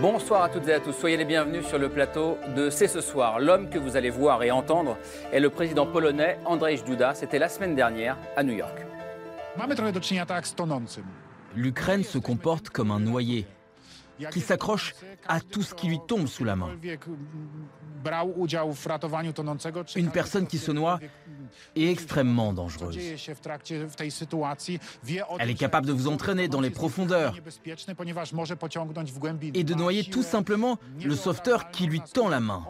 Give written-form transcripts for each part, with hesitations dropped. Bonsoir à toutes et à tous, soyez les bienvenus sur le plateau de C'est ce soir. L'homme que vous allez voir et entendre est le président polonais Andrzej Duda. C'était la semaine dernière à New York. L'Ukraine se comporte comme un noyé qui s'accroche à tout ce qui lui tombe sous la main. Une personne qui se noie est extrêmement dangereuse. Elle est capable de vous entraîner dans les profondeurs et de noyer tout simplement le sauveteur qui lui tend la main.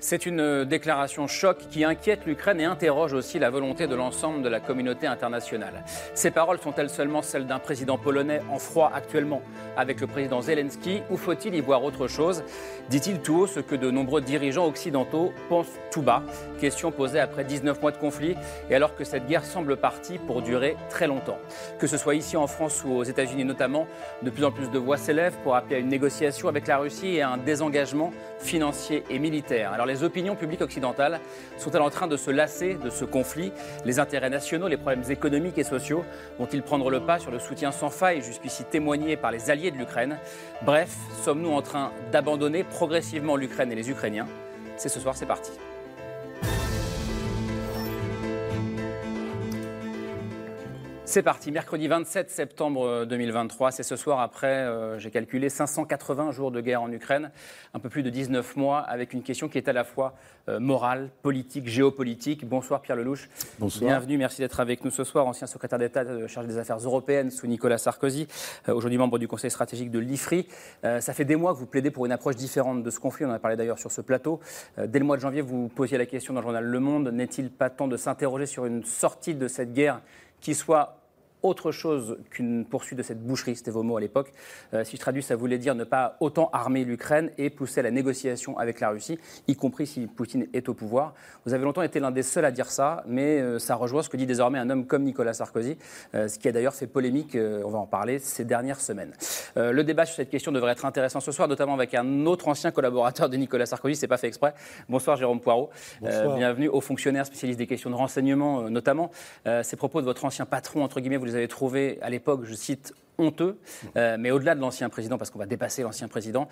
C'est une déclaration choc qui inquiète l'Ukraine et interroge aussi la volonté de l'ensemble de la communauté internationale. Ces paroles sont-elles seulement celles d'un président polonais en froid actuellement avec le président Zelensky, ou faut-il y voir autre chose ? Dit-il tout haut ce que de nombreux dirigeants occidentaux pensent tout bas ? Question posée après 19 mois de conflit et alors que cette guerre semble partie pour durer très longtemps. Que ce soit ici en France ou aux États-Unis notamment, de plus en plus de voix s'élèvent pour appeler à une négociation avec la Russie et à un désengagement financier et militaire. Alors, les opinions publiques occidentales sont-elles en train de se lasser de ce conflit ? Les intérêts nationaux, les problèmes économiques et sociaux vont-ils prendre le pas sur le soutien sans faille jusqu'ici témoigné par les alliés de l'Ukraine ? Bref, sommes-nous en train d'abandonner progressivement l'Ukraine et les Ukrainiens ? C'est ce soir, c'est parti. C'est parti, mercredi 27 septembre 2023, c'est ce soir après, j'ai calculé, 580 jours de guerre en Ukraine, un peu plus de 19 mois, avec une question qui est à la fois morale, politique, géopolitique. Bonsoir Pierre Lellouche. Bonsoir. Bienvenue, merci d'être avec nous ce soir, ancien secrétaire d'État chargé des affaires européennes sous Nicolas Sarkozy, aujourd'hui membre du conseil stratégique de l'IFRI. Ça fait des mois que vous plaidez pour une approche différente de ce conflit, on en a parlé d'ailleurs sur ce plateau. Dès le mois de janvier, vous posiez la question dans le journal Le Monde, n'est-il pas temps de s'interroger sur une sortie de cette guerre qui soit autre chose qu'une poursuite de cette boucherie, c'était vos mots à l'époque. Si je traduis, ça voulait dire ne pas autant armer l'Ukraine et pousser à la négociation avec la Russie, y compris si Poutine est au pouvoir. Vous avez longtemps été l'un des seuls à dire ça, mais ça rejoint ce que dit désormais un homme comme Nicolas Sarkozy, ce qui a d'ailleurs fait polémique, on va en parler, ces dernières semaines. Le débat sur cette question devrait être intéressant ce soir, notamment avec un autre ancien collaborateur de Nicolas Sarkozy, c'est pas fait exprès. Bonsoir Jérôme Poirot. Bonsoir. Bienvenue aux fonctionnaires spécialistes des questions de renseignement notamment. Ces propos de votre ancien patron, entre guillemets, vous les avez trouvés à l'époque, je cite, honteux, mais au-delà de l'ancien président, parce qu'on va dépasser l'ancien président,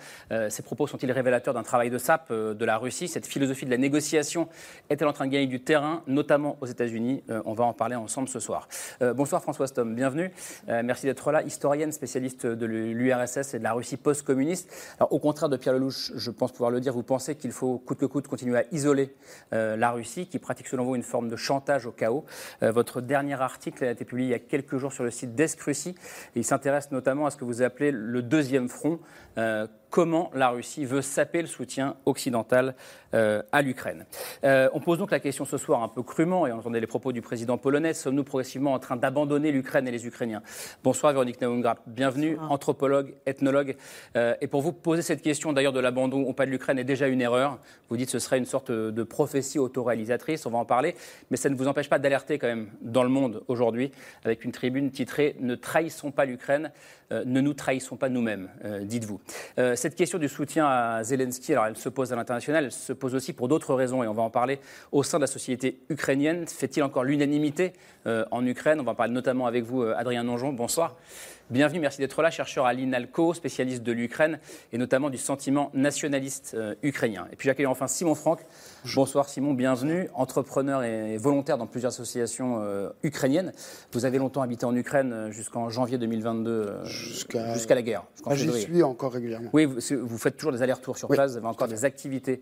ces propos sont-ils révélateurs d'un travail de sape de la Russie ? Cette philosophie de la négociation est-elle en train de gagner du terrain, notamment aux États-Unis ? On va en parler ensemble ce soir. Bonsoir Françoise Thom, bienvenue. Merci d'être là, historienne, spécialiste de l'URSS et de la Russie post-communiste. Alors, au contraire de Pierre Lellouche, je pense pouvoir le dire, vous pensez qu'il faut coûte que coûte continuer à isoler la Russie, qui pratique selon vous une forme de chantage au chaos. Votre dernier article a été publié il y a quelques jours sur le site d'Escrucy. Il s'intéresse notamment à ce que vous appelez le deuxième front. Comment la Russie veut saper le soutien occidental à l'Ukraine. On pose donc la question ce soir un peu crûment, et on entendait les propos du président polonais, sommes-nous progressivement en train d'abandonner l'Ukraine et les Ukrainiens ? Bonsoir Véronique Nahoum-Grappe, bienvenue, bonsoir. Anthropologue, ethnologue. Et pour vous, poser cette question d'ailleurs de l'abandon ou pas de l'Ukraine est déjà une erreur. Vous dites que ce serait une sorte de prophétie autoréalisatrice, on va en parler, mais ça ne vous empêche pas d'alerter quand même dans Le Monde aujourd'hui, avec une tribune titrée « Ne trahissons pas l'Ukraine, ne nous trahissons pas nous-mêmes », dites-vous. Cette question du soutien à Zelensky, alors elle se pose à l'international, elle se pose aussi pour d'autres raisons et on va en parler au sein de la société ukrainienne. Fait-il encore l'unanimité en Ukraine ? On va en parler notamment avec vous, Adrien Nonjon. Bonsoir. Bienvenue, merci d'être là, chercheur à l'INALCO, spécialiste de l'Ukraine et notamment du sentiment nationaliste ukrainien. Et puis j'accueille enfin Simon Franck. Bonsoir Simon, bienvenue, entrepreneur et volontaire dans plusieurs associations ukrainiennes. Vous avez longtemps habité en Ukraine jusqu'en janvier 2022, jusqu'à la guerre. J'y suis encore régulièrement. Oui, vous faites toujours des allers-retours sur place, vous avez encore des activités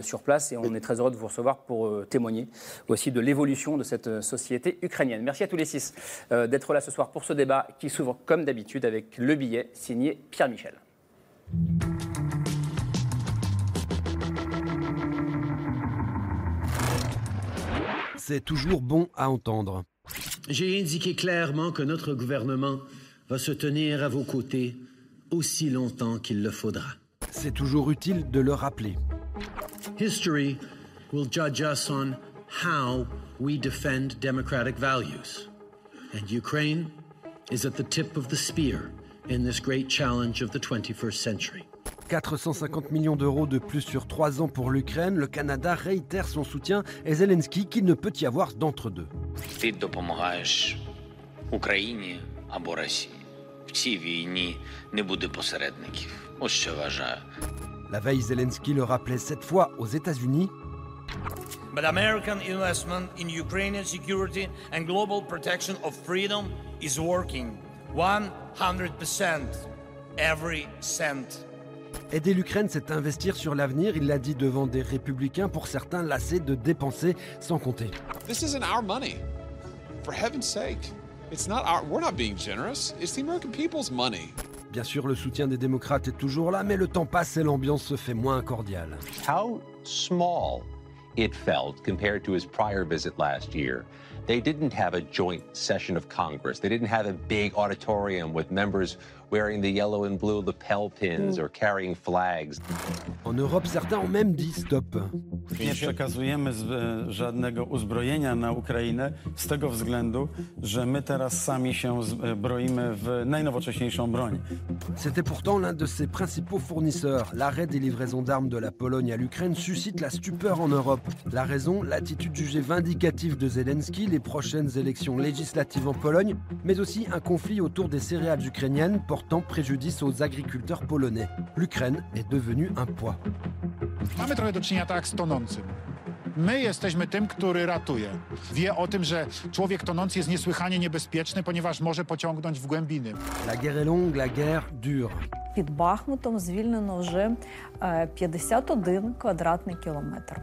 sur place et on est très heureux de vous recevoir pour témoigner aussi de l'évolution de cette société ukrainienne. Merci à tous les six d'être là ce soir pour ce débat qui s'ouvre comme d'habitude avec le billet signé Pierre Michel. C'est toujours bon à entendre. J'ai indiqué clairement que notre gouvernement va se tenir à vos côtés aussi longtemps qu'il le faudra. C'est toujours utile de le rappeler. History will judge us on how we defend democratic values. And Ukraine is at the tip of the spear in this great challenge of the 21st century. 450 millions d'euros de plus sur 3 ans pour l'Ukraine, le Canada réitère son soutien et Zelensky qu'il ne peut y avoir d'entre-deux. Ти допомагаєш Україні або Росії. В цій війні не буде посередників. Ось що вважаю. La veille, Zelensky le rappelait 7 fois aux États-Unis. But American investment in Ukrainian security and global protection of freedom is working 100% every cent. Aider l'Ukraine, c'est investir sur l'avenir, il l'a dit devant des républicains, pour certains lassés de dépenser sans compter. This isn't our money. For heaven's sake. It's not our, we're not being generous. It's the American people's money. Bien sûr, le soutien des démocrates est toujours là, mais le temps passe et l'ambiance se fait moins cordiale. How small it felt compared to his prior visit last year. They didn't have a joint session of Congress. They didn't have a big auditorium with members wearing the yellow and blue lapel pins or carrying flags. En Europe, certains ont même dit stop. Nie przekazujemy żadnego uzbrojenia na Ukrainę z tego względu, że my teraz sami się broimy w najnowocześniejszą broń. C'était pourtant l'un de ses principaux fournisseurs. L'arrêt des livraisons d'armes de la Pologne à l'Ukraine suscite la stupeur en Europe. La raison, l'attitude jugée vindicative de Zelensky, les prochaines élections législatives en Pologne, mais aussi un conflit autour des céréales ukrainiennes portant préjudice aux agriculteurs polonais. L'Ukraine est devenue un poids. Mamy trochę do czynienia tak z tonącym. My jesteśmy tym, który ratuje. Wie o tym, że człowiek tonący jest niesłychanie niebezpieczny, ponieważ może pociągnąć w głębiny. La guerre est longue, la guerre dure. Під Бахмутом звільнено вже 51 квадратний кілометр.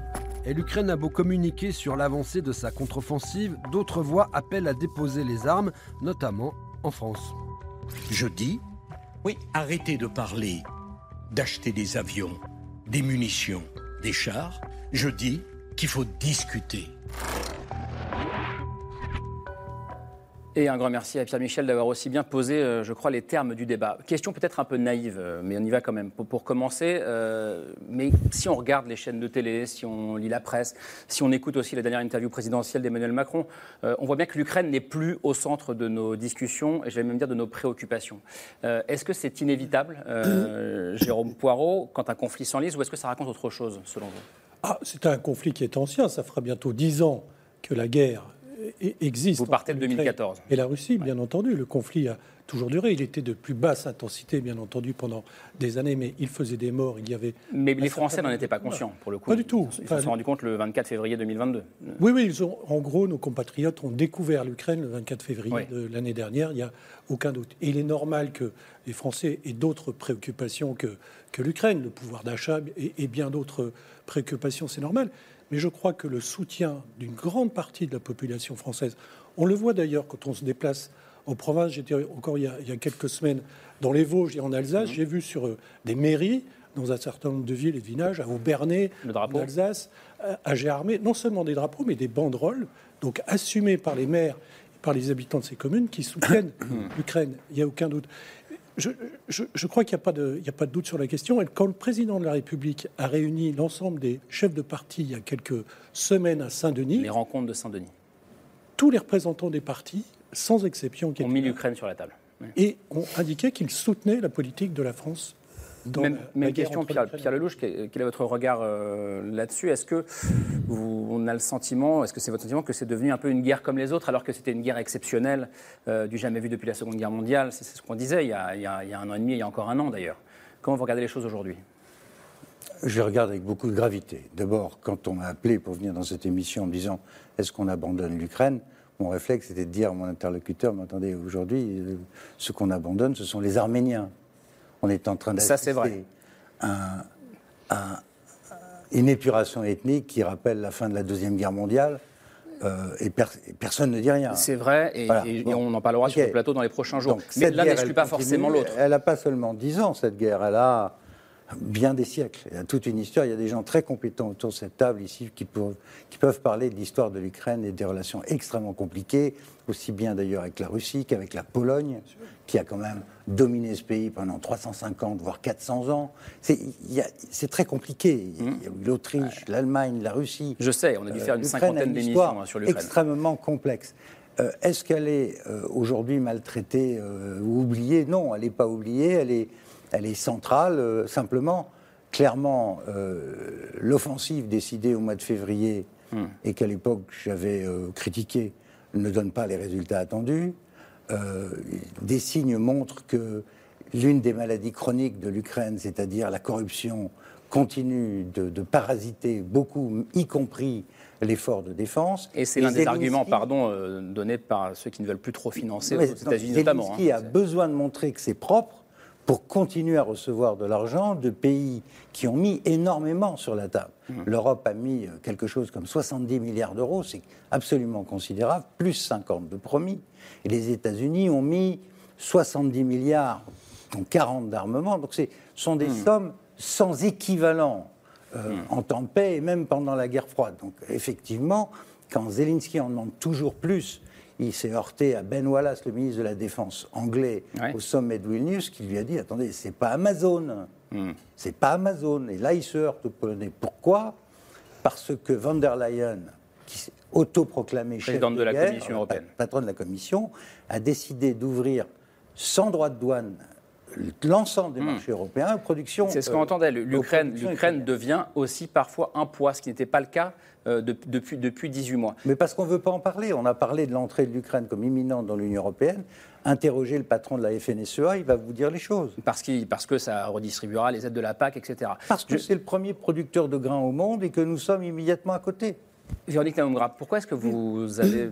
Et l'Ukraine a beau communiquer sur l'avancée de sa contre-offensive, d'autres voix appellent à déposer les armes, notamment en France. Je dis, oui, arrêtez de parler d'acheter des avions, des munitions, des chars. Je dis qu'il faut discuter. Et un grand merci à Pierre Michel d'avoir aussi bien posé, je crois, les termes du débat. Question peut-être un peu naïve, mais on y va quand même. Pour commencer, mais si on regarde les chaînes de télé, si on lit la presse, si on écoute aussi la dernière interview présidentielle d'Emmanuel Macron, on voit bien que l'Ukraine n'est plus au centre de nos discussions, et je vais même dire de nos préoccupations. Est-ce que c'est inévitable, Jérôme Poirot, quand un conflit s'enlise, ou est-ce que ça raconte autre chose, selon vous ? Ah, c'est un conflit qui est ancien, ça fera bientôt 10 ans que la guerre existe. Vous partez de 2014. Et la Russie, bien entendu. Le conflit a toujours duré. Il était de plus basse intensité, bien entendu, pendant des années, mais il faisait des morts. Il y avait. Mais les Français n'en étaient pas conscients, pour le coup. Pas du tout. Ils se sont rendus compte le 24 février 2022. Oui, ils ont, en gros, nos compatriotes ont découvert l'Ukraine le 24 février de l'année dernière, il n'y a aucun doute. Et il est normal que les Français aient d'autres préoccupations que l'Ukraine, le pouvoir d'achat et bien d'autres préoccupations, c'est normal. Mais je crois que le soutien d'une grande partie de la population française, on le voit d'ailleurs quand on se déplace en province. J'étais encore il y a quelques semaines dans les Vosges et en Alsace, j'ai vu sur des mairies, dans un certain nombre de villes et de villages, à Aubernais, en Alsace, à Gérardmer, non seulement des drapeaux, mais des banderoles, donc assumées par les maires et par les habitants de ces communes qui soutiennent l'Ukraine. Il n'y a aucun doute. Je crois qu'il n'y a pas de doute sur la question. Et quand le président de la République a réuni l'ensemble des chefs de parti il y a quelques semaines à Saint-Denis... Les rencontres de Saint-Denis. Tous les représentants des partis, sans exception... Ont mis l'Ukraine sur la table. Et ont indiqué qu'ils soutenaient la politique de la France. Même question, Pierre Lellouche, quel est votre regard là-dessus ? Est-ce que on a le sentiment, est-ce que c'est votre sentiment que c'est devenu un peu une guerre comme les autres, alors que c'était une guerre exceptionnelle du jamais vu depuis la Seconde Guerre mondiale ? C'est ce qu'on disait il y a 1 an et demi, il y a encore 1 an d'ailleurs. Comment vous regardez les choses aujourd'hui ? Je les regarde avec beaucoup de gravité. D'abord, quand on m'a appelé pour venir dans cette émission en me disant « Est-ce qu'on abandonne l'Ukraine ?», mon réflexe était de dire à mon interlocuteur « Mais attendez, aujourd'hui, ce qu'on abandonne, ce sont les Arméniens ». On est en train d'assister à une épuration ethnique qui rappelle la fin de la Deuxième Guerre mondiale et personne ne dit rien. C'est vrai et on en parlera sur le plateau dans les prochains jours. Donc, mais l'un n'exclut pas forcément l'autre. Elle n'a pas seulement 10 ans cette guerre, elle a bien des siècles. Il y a toute une histoire, il y a des gens très compétents autour de cette table ici qui peuvent parler de l'histoire de l'Ukraine et des relations extrêmement compliquées, aussi bien d'ailleurs avec la Russie qu'avec la Pologne, qui a quand même dominé ce pays pendant 350 voire 400 ans. C'est très compliqué. Il y a eu l'Autriche, l'Allemagne, la Russie. Je sais, on a dû faire une cinquantaine d'émissions sur l'Ukraine. Extrêmement complexe. Est-ce qu'elle est aujourd'hui maltraitée ou oubliée? Non, elle n'est pas oubliée, elle est centrale. Simplement, clairement, l'offensive décidée au mois de février et qu'à l'époque j'avais critiquée ne donne pas les résultats attendus. Des signes montrent que l'une des maladies chroniques de l'Ukraine, c'est-à-dire la corruption, continue de parasiter beaucoup, y compris l'effort de défense. Et c'est l'un des arguments, pardon, donnés par ceux qui ne veulent plus trop financer aux États-Unis notamment. Zelensky a besoin de montrer que c'est propre pour continuer à recevoir de l'argent de pays qui ont mis énormément sur la table. L'Europe a mis quelque chose comme 70 milliards d'euros, c'est absolument considérable, plus 50 de promis. Et les États-Unis ont mis 70 milliards, dont 40 d'armement. Donc ce sont des sommes sans équivalent en temps de paix et même pendant la guerre froide. Donc effectivement, quand Zelensky en demande toujours plus, il s'est heurté à Ben Wallace, le ministre de la Défense anglais, au sommet de Vilnius, qui lui a dit « Attendez, c'est pas Amazon, c'est pas Amazon ». Et là, il se heurte aux Polonais. Pourquoi ? Parce que von der Leyen, qui s'est autoproclamé chef de la Commission européenne, patron de la Commission, a décidé d'ouvrir sans droit de douane l'ensemble des marchés européens, production... C'est ce qu'on entendait, l'Ukraine devient aussi parfois un poids, ce qui n'était pas le cas depuis 18 mois. Mais parce qu'on ne veut pas en parler, on a parlé de l'entrée de l'Ukraine comme imminente dans l'Union européenne, interrogez le patron de la FNSEA, il va vous dire les choses. Parce que ça redistribuera les aides de la PAC, etc. Parce que c'est le premier producteur de grains au monde et que nous sommes immédiatement à côté. Véronique Nahoum-Grappe, pourquoi est-ce que vous avez...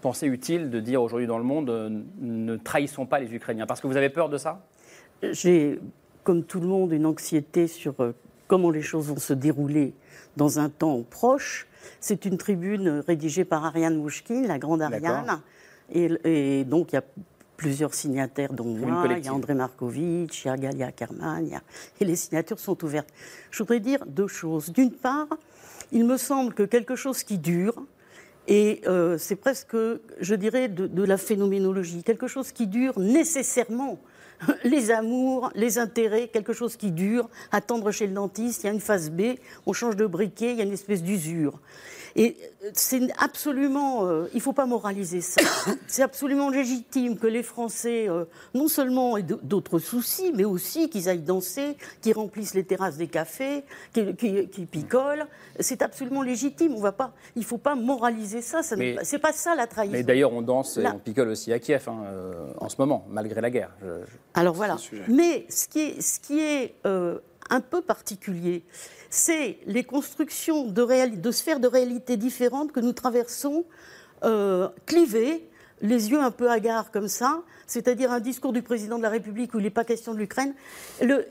pensez utile de dire aujourd'hui dans le monde ne trahissons pas les Ukrainiens? Parce que vous avez peur de ça? J'ai, comme tout le monde, une anxiété sur comment les choses vont se dérouler dans un temps proche. C'est une tribune rédigée par Ariane Mouchkine, la grande Ariane. Et donc il y a plusieurs signataires, dont moi, il y a André Markovitch, il y a Galia Kerman, et les signatures sont ouvertes. Je voudrais dire deux choses. D'une part, il me semble que quelque chose qui dure, et c'est presque, je dirais, de la phénoménologie. Quelque chose qui dure nécessairement. Les amours, les intérêts, quelque chose qui dure. Attendre chez le dentiste, il y a une phase B, on change de briquet, il y a une espèce d'usure. Et c'est absolument... il ne faut pas moraliser ça. C'est absolument légitime que les Français, non seulement aient d'autres soucis, mais aussi qu'ils aillent danser, qu'ils remplissent les terrasses des cafés, qu'ils picolent. C'est absolument légitime. Il ne faut pas moraliser ça. Ce n'est pas ça la trahison. Mais d'ailleurs, on danse et on picole aussi à Kiev, en ce moment, malgré la guerre. Alors voilà. Mais ce qui est un peu particulier, c'est les constructions de sphères de réalité différentes que nous traversons, clivées, les yeux un peu hagards comme ça, c'est-à-dire un discours du président de la République où il n'est pas question de l'Ukraine.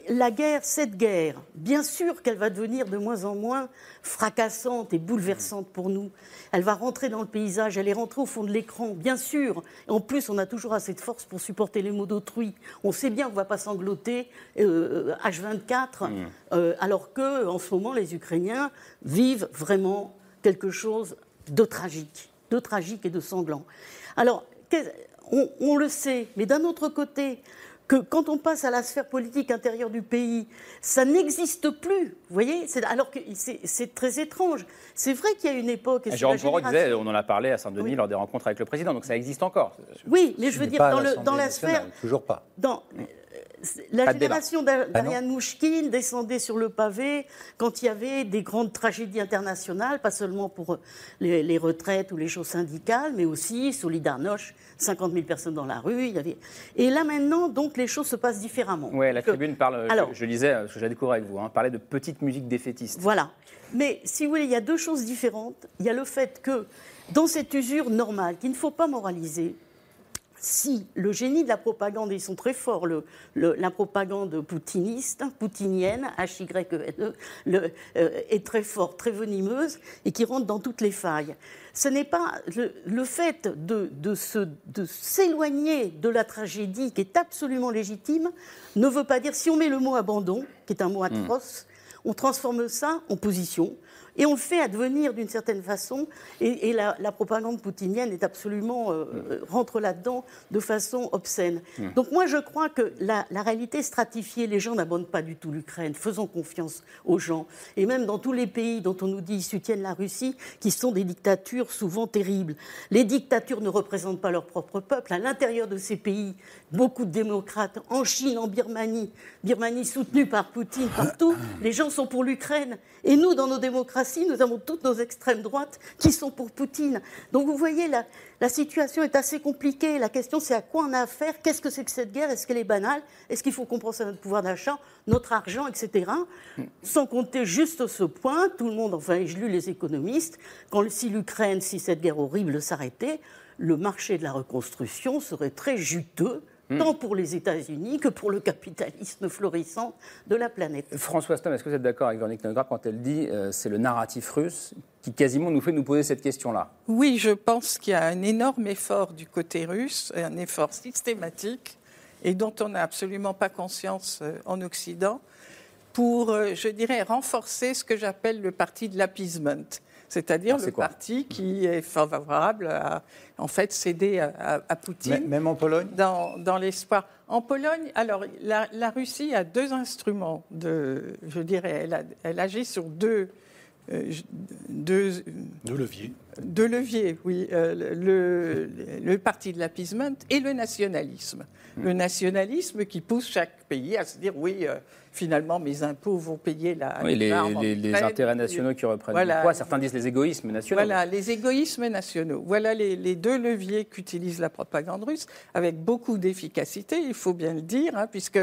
La guerre, cette guerre, bien sûr qu'elle va devenir de moins en moins fracassante et bouleversante pour nous. Elle va rentrer dans le paysage, elle est rentrée au fond de l'écran, bien sûr. Et en plus, on a toujours assez de force pour supporter les mots d'autrui. On sait bien qu'on ne va pas sangloter H24, alors qu'en ce moment, les Ukrainiens vivent vraiment quelque chose de tragique et de sanglant. Alors, on le sait, mais d'un autre côté, que quand on passe à la sphère politique intérieure du pays, ça n'existe plus, vous voyez. Alors que c'est très étrange. C'est vrai qu'il y a une époque... Et Jérôme Poirot disait, on en a parlé à Saint-Denis lors des rencontres avec le président, donc ça existe encore. Oui, mais je veux dire, dans la sphère... Toujours pas. La génération d'Ariane Mouchkine descendait sur le pavé quand il y avait des grandes tragédies internationales, pas seulement pour les retraites ou les choses syndicales, mais aussi Solidarność, 50 000 personnes dans la rue. Et là maintenant, donc, les choses se passent différemment. Oui, la tribune parle, alors, je lisais, ce que j'ai découvert avec vous, parlait de petite musique défaitiste. Voilà. Mais si vous voulez, il y a deux choses différentes. Il y a le fait que, dans cette usure normale, qu'il ne faut pas moraliser, si le génie de la propagande, ils sont très forts, la propagande poutinienne, HYE, est très forte, très venimeuse, et qui rentre dans toutes les failles. Ce n'est pas le fait de s'éloigner de la tragédie, qui est absolument légitime, ne veut pas dire, si on met le mot abandon, qui est un mot atroce, on transforme ça en position. Et on le fait advenir d'une certaine façon, et la propagande poutinienne est absolument, rentre là-dedans de façon obscène. Donc moi je crois que la réalité est stratifiée, les gens n'abonnent pas du tout l'Ukraine, faisons confiance aux gens. Et même dans tous les pays dont on nous dit qu'ils soutiennent la Russie, qui sont des dictatures souvent terribles. Les dictatures ne représentent pas leur propre peuple. À l'intérieur de ces pays, beaucoup de démocrates, en Chine, en Birmanie soutenue par Poutine, partout, les gens sont pour l'Ukraine. Et nous, dans nos démocraties, nous avons toutes nos extrêmes droites qui sont pour Poutine. Donc vous voyez, la situation est assez compliquée. La question, c'est à quoi on a affaire, qu'est-ce que c'est que cette guerre, est-ce qu'elle est banale, est-ce qu'il faut compenser notre pouvoir d'achat, notre argent, etc. Sans compter juste ce point, tout le monde, enfin, je lis les économistes, si l'Ukraine, si cette guerre horrible s'arrêtait, le marché de la reconstruction serait très juteux, tant pour les États-Unis que pour le capitalisme florissant de la planète. Françoise Thom, est-ce que vous êtes d'accord avec Véronique Nahoum-Grappe quand elle dit c'est le narratif russe qui quasiment nous fait nous poser cette question-là ? Oui, je pense qu'il y a un énorme effort du côté russe, un effort systématique et dont on n'a absolument pas conscience en Occident pour, je dirais, renforcer ce que j'appelle le parti de l'appeasement. C'est-à-dire le parti qui est favorable à, en fait, céder à Poutine. Même en Pologne ? Dans l'espoir. En Pologne, alors, la Russie a deux instruments de, je dirais, elle agit sur deux leviers. Deux leviers, oui. Le parti de l'appeasement et le nationalisme. Le nationalisme qui pousse chaque pays à se dire, oui, finalement, mes impôts vont payer la... Oui, les intérêts nationaux qui reprennent le poids. Certains disent les égoïsmes nationaux. Voilà, les égoïsmes nationaux. Voilà les deux leviers qu'utilise la propagande russe, avec beaucoup d'efficacité, il faut bien le dire, puisque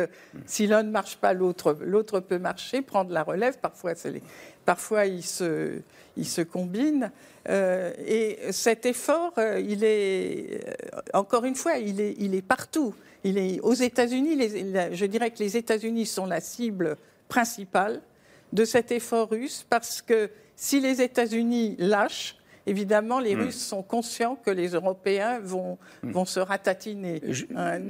si l'un ne marche pas, l'autre peut marcher, prendre la relève. Parfois ils se combinent. Et cet effort, il est, encore une fois, il est partout. Il est aux États-Unis, je dirais que les États-Unis sont la cible principale de cet effort russe, parce que si les États-Unis lâchent, évidemment, les Russes sont conscients que les Européens vont se ratatiner.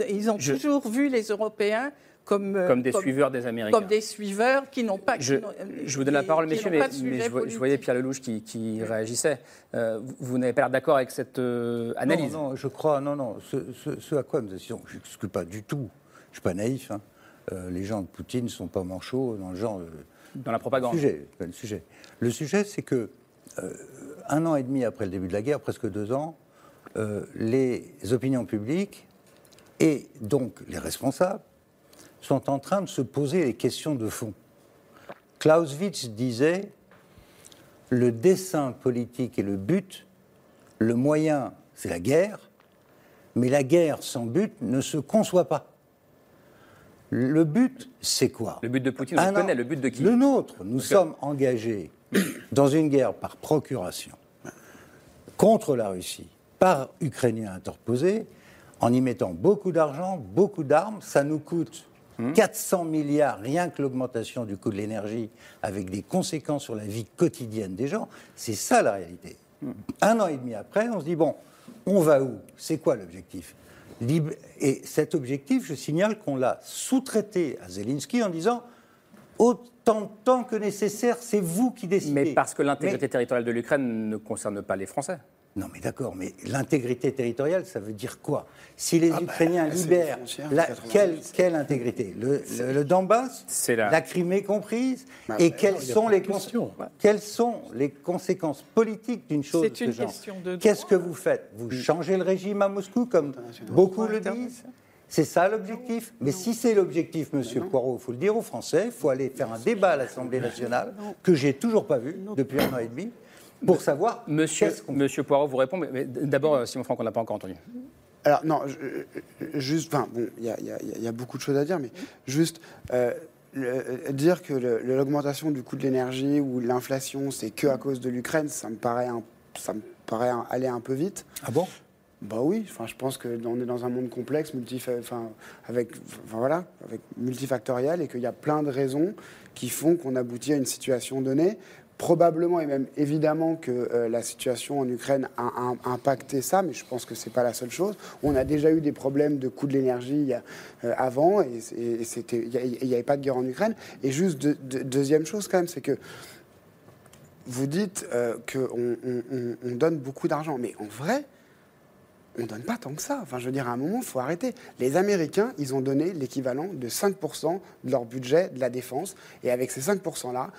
Ils ont toujours vu les Européens comme suiveurs des Américains. Comme des suiveurs qui n'ont pas... Je vous donne la parole, messieurs, mais je voyais Pierre Lellouche qui réagissait. Vous n'avez pas l'air d'accord avec cette analyse. Non, je crois... Non, ce à quoi nous assistons, je n'exclus pas du tout. Je ne suis pas naïf. Les gens de Poutine ne sont pas manchots dans le genre... dans la propagande. Le sujet, c'est que 1 an et demi après le début de la guerre, presque 2 ans, les opinions publiques et donc les responsables sont en train de se poser les questions de fond. Clausewitz disait « Le dessein politique est le but, le moyen c'est la guerre, mais la guerre sans but ne se conçoit pas. » Le but, c'est quoi ? Le but de Poutine, on le connaît, le but de qui ? Le nôtre. Nous sommes engagés dans une guerre par procuration contre la Russie, par Ukrainiens interposés, en y mettant beaucoup d'argent, beaucoup d'armes, ça nous coûte 400 milliards, rien que l'augmentation du coût de l'énergie, avec des conséquences sur la vie quotidienne des gens. C'est ça la réalité. 1 an et demi après, on se dit, bon, on va où ? C'est quoi l'objectif ? Et cet objectif, je signale qu'on l'a sous-traité à Zelensky en disant, autant de temps que nécessaire, c'est vous qui décidez. Mais parce que l'intégrité territoriale de l'Ukraine ne concerne pas les Français. Non mais d'accord, mais l'intégrité territoriale, ça veut dire quoi ? Si les Ukrainiens libèrent, quelle intégrité ? Le Donbass, la Crimée comprise, et quelles sont les conséquences politiques d'une chose de ce genre ? Qu'est-ce que vous faites ? Vous changez le régime à Moscou, comme beaucoup le disent ? C'est ça l'objectif. Mais si c'est l'objectif, monsieur Poirot, il faut le dire aux Français, il faut aller faire un débat à l'Assemblée nationale, que j'ai toujours pas vu depuis 1 an et demi, pour savoir qu'est-ce qu'on... Monsieur Poirot vous répond, mais d'abord, Simon Franck, on n'a pas encore entendu. Alors, non, juste... Enfin, bon, il y a beaucoup de choses à dire, mais juste... dire que l'augmentation du coût de l'énergie ou l'inflation, c'est que à cause de l'Ukraine, ça me paraît aller un peu vite. Ah bon ? Bah oui, enfin, je pense qu'on est dans un monde complexe, multifactoriel, et qu'il y a plein de raisons qui font qu'on aboutit à une situation donnée. Probablement et même évidemment que la situation en Ukraine a impacté ça, mais je pense que ce n'est pas la seule chose. On a déjà eu des problèmes de coût de l'énergie avant, et il n'y avait pas de guerre en Ukraine. Et juste deuxième chose quand même, c'est que vous dites qu'on donne beaucoup d'argent, mais en vrai, on ne donne pas tant que ça. Enfin, je veux dire, à un moment, il faut arrêter. Les Américains, ils ont donné l'équivalent de 5% de leur budget de la défense. Et avec ces 5%-là,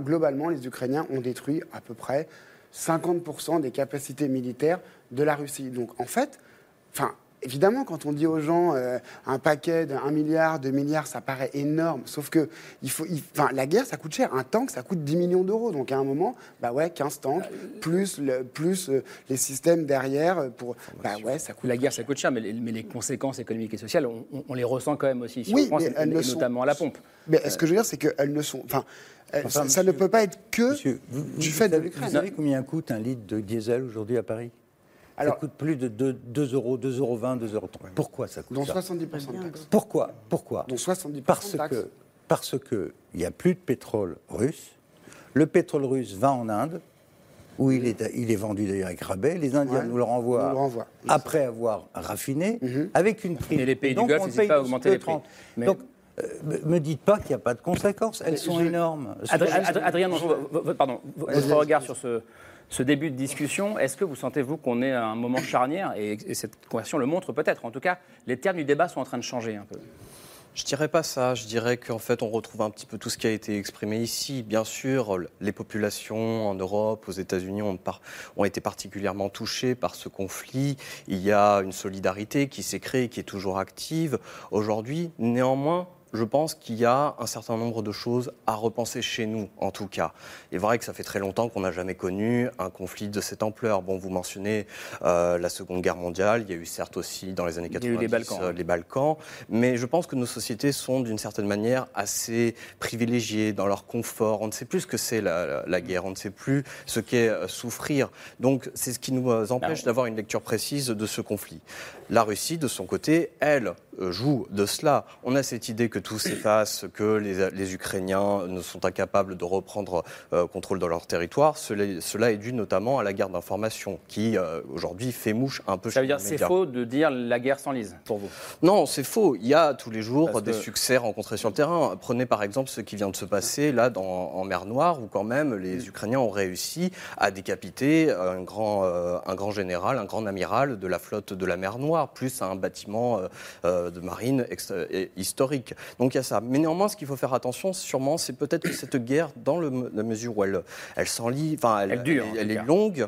globalement, les Ukrainiens ont détruit à peu près 50% des capacités militaires de la Russie. Donc, en fait, évidemment, quand on dit aux gens un paquet de 1 milliard, 2 milliards, ça paraît énorme. Sauf que la guerre, ça coûte cher. Un tank, ça coûte 10 millions d'euros. Donc à un moment, 15 tanks, plus les systèmes derrière. Ça coûte la guerre, cher. Ça coûte cher, mais les conséquences économiques et sociales, on les ressent quand même aussi ici en France, et notamment à la pompe. Mais ce que je veux dire, c'est qu'elles ne sont... ça ne peut pas être que du fait de l'Ukraine. Vous savez combien coûte un litre de diesel aujourd'hui à Paris ? Alors, ça coûte plus de 2 €, 2,20 €, 2,30 €. Pourquoi ça coûte ça ? Dont 70% de taxes. Pourquoi ? Dont 70% de taxes. Parce qu'il n'y a plus de pétrole russe. Le pétrole russe va en Inde, où il est vendu d'ailleurs avec rabais. Les Indiens nous le renvoient après avoir raffiné, avec une prime. Et les pays du Golfe n'hésitent pas à augmenter les prix. Me dites pas qu'il n'y a pas de conséquences. Elles sont énormes. Adrien, votre regard sur ce début de discussion, est-ce que vous sentez-vous qu'on est à un moment charnière, et cette conversation le montre peut-être, en tout cas, les termes du débat sont en train de changer un peu? Je ne dirais pas ça, je dirais qu'en fait on retrouve un petit peu tout ce qui a été exprimé ici. Bien sûr, les populations en Europe, aux États-Unis ont été particulièrement touchées par ce conflit. Il y a une solidarité qui s'est créée, qui est toujours active aujourd'hui. Néanmoins, je pense qu'il y a un certain nombre de choses à repenser chez nous, en tout cas. Il est vrai que ça fait très longtemps qu'on n'a jamais connu un conflit de cette ampleur. Bon, vous mentionnez la Seconde Guerre mondiale, il y a eu certes aussi dans les années 90 les Balkans, mais je pense que nos sociétés sont d'une certaine manière assez privilégiées dans leur confort. On ne sait plus ce que c'est la guerre, on ne sait plus ce qu'est souffrir. Donc c'est ce qui nous empêche d'avoir une lecture précise de ce conflit. La Russie, de son côté, elle joue de cela. On a cette idée que tout s'efface, que les Ukrainiens ne sont incapables de reprendre contrôle de leur territoire. Cela est dû notamment à la guerre d'information qui, aujourd'hui, fait mouche un peu chez les médias. Ça veut dire que c'est faux de dire la guerre s'enlise, pour vous ? Non, c'est faux. Il y a tous les jours des succès rencontrés sur le terrain. Prenez par exemple ce qui vient de se passer là en mer Noire, où quand même les Ukrainiens ont réussi à décapiter un grand général, un grand amiral de la flotte de la mer Noire, plus un bâtiment de marine historique. Donc il y a ça. Mais néanmoins, ce qu'il faut faire attention, sûrement, c'est peut-être que cette guerre, dans la mesure où elle s'enlise, elle dure, elle est longue,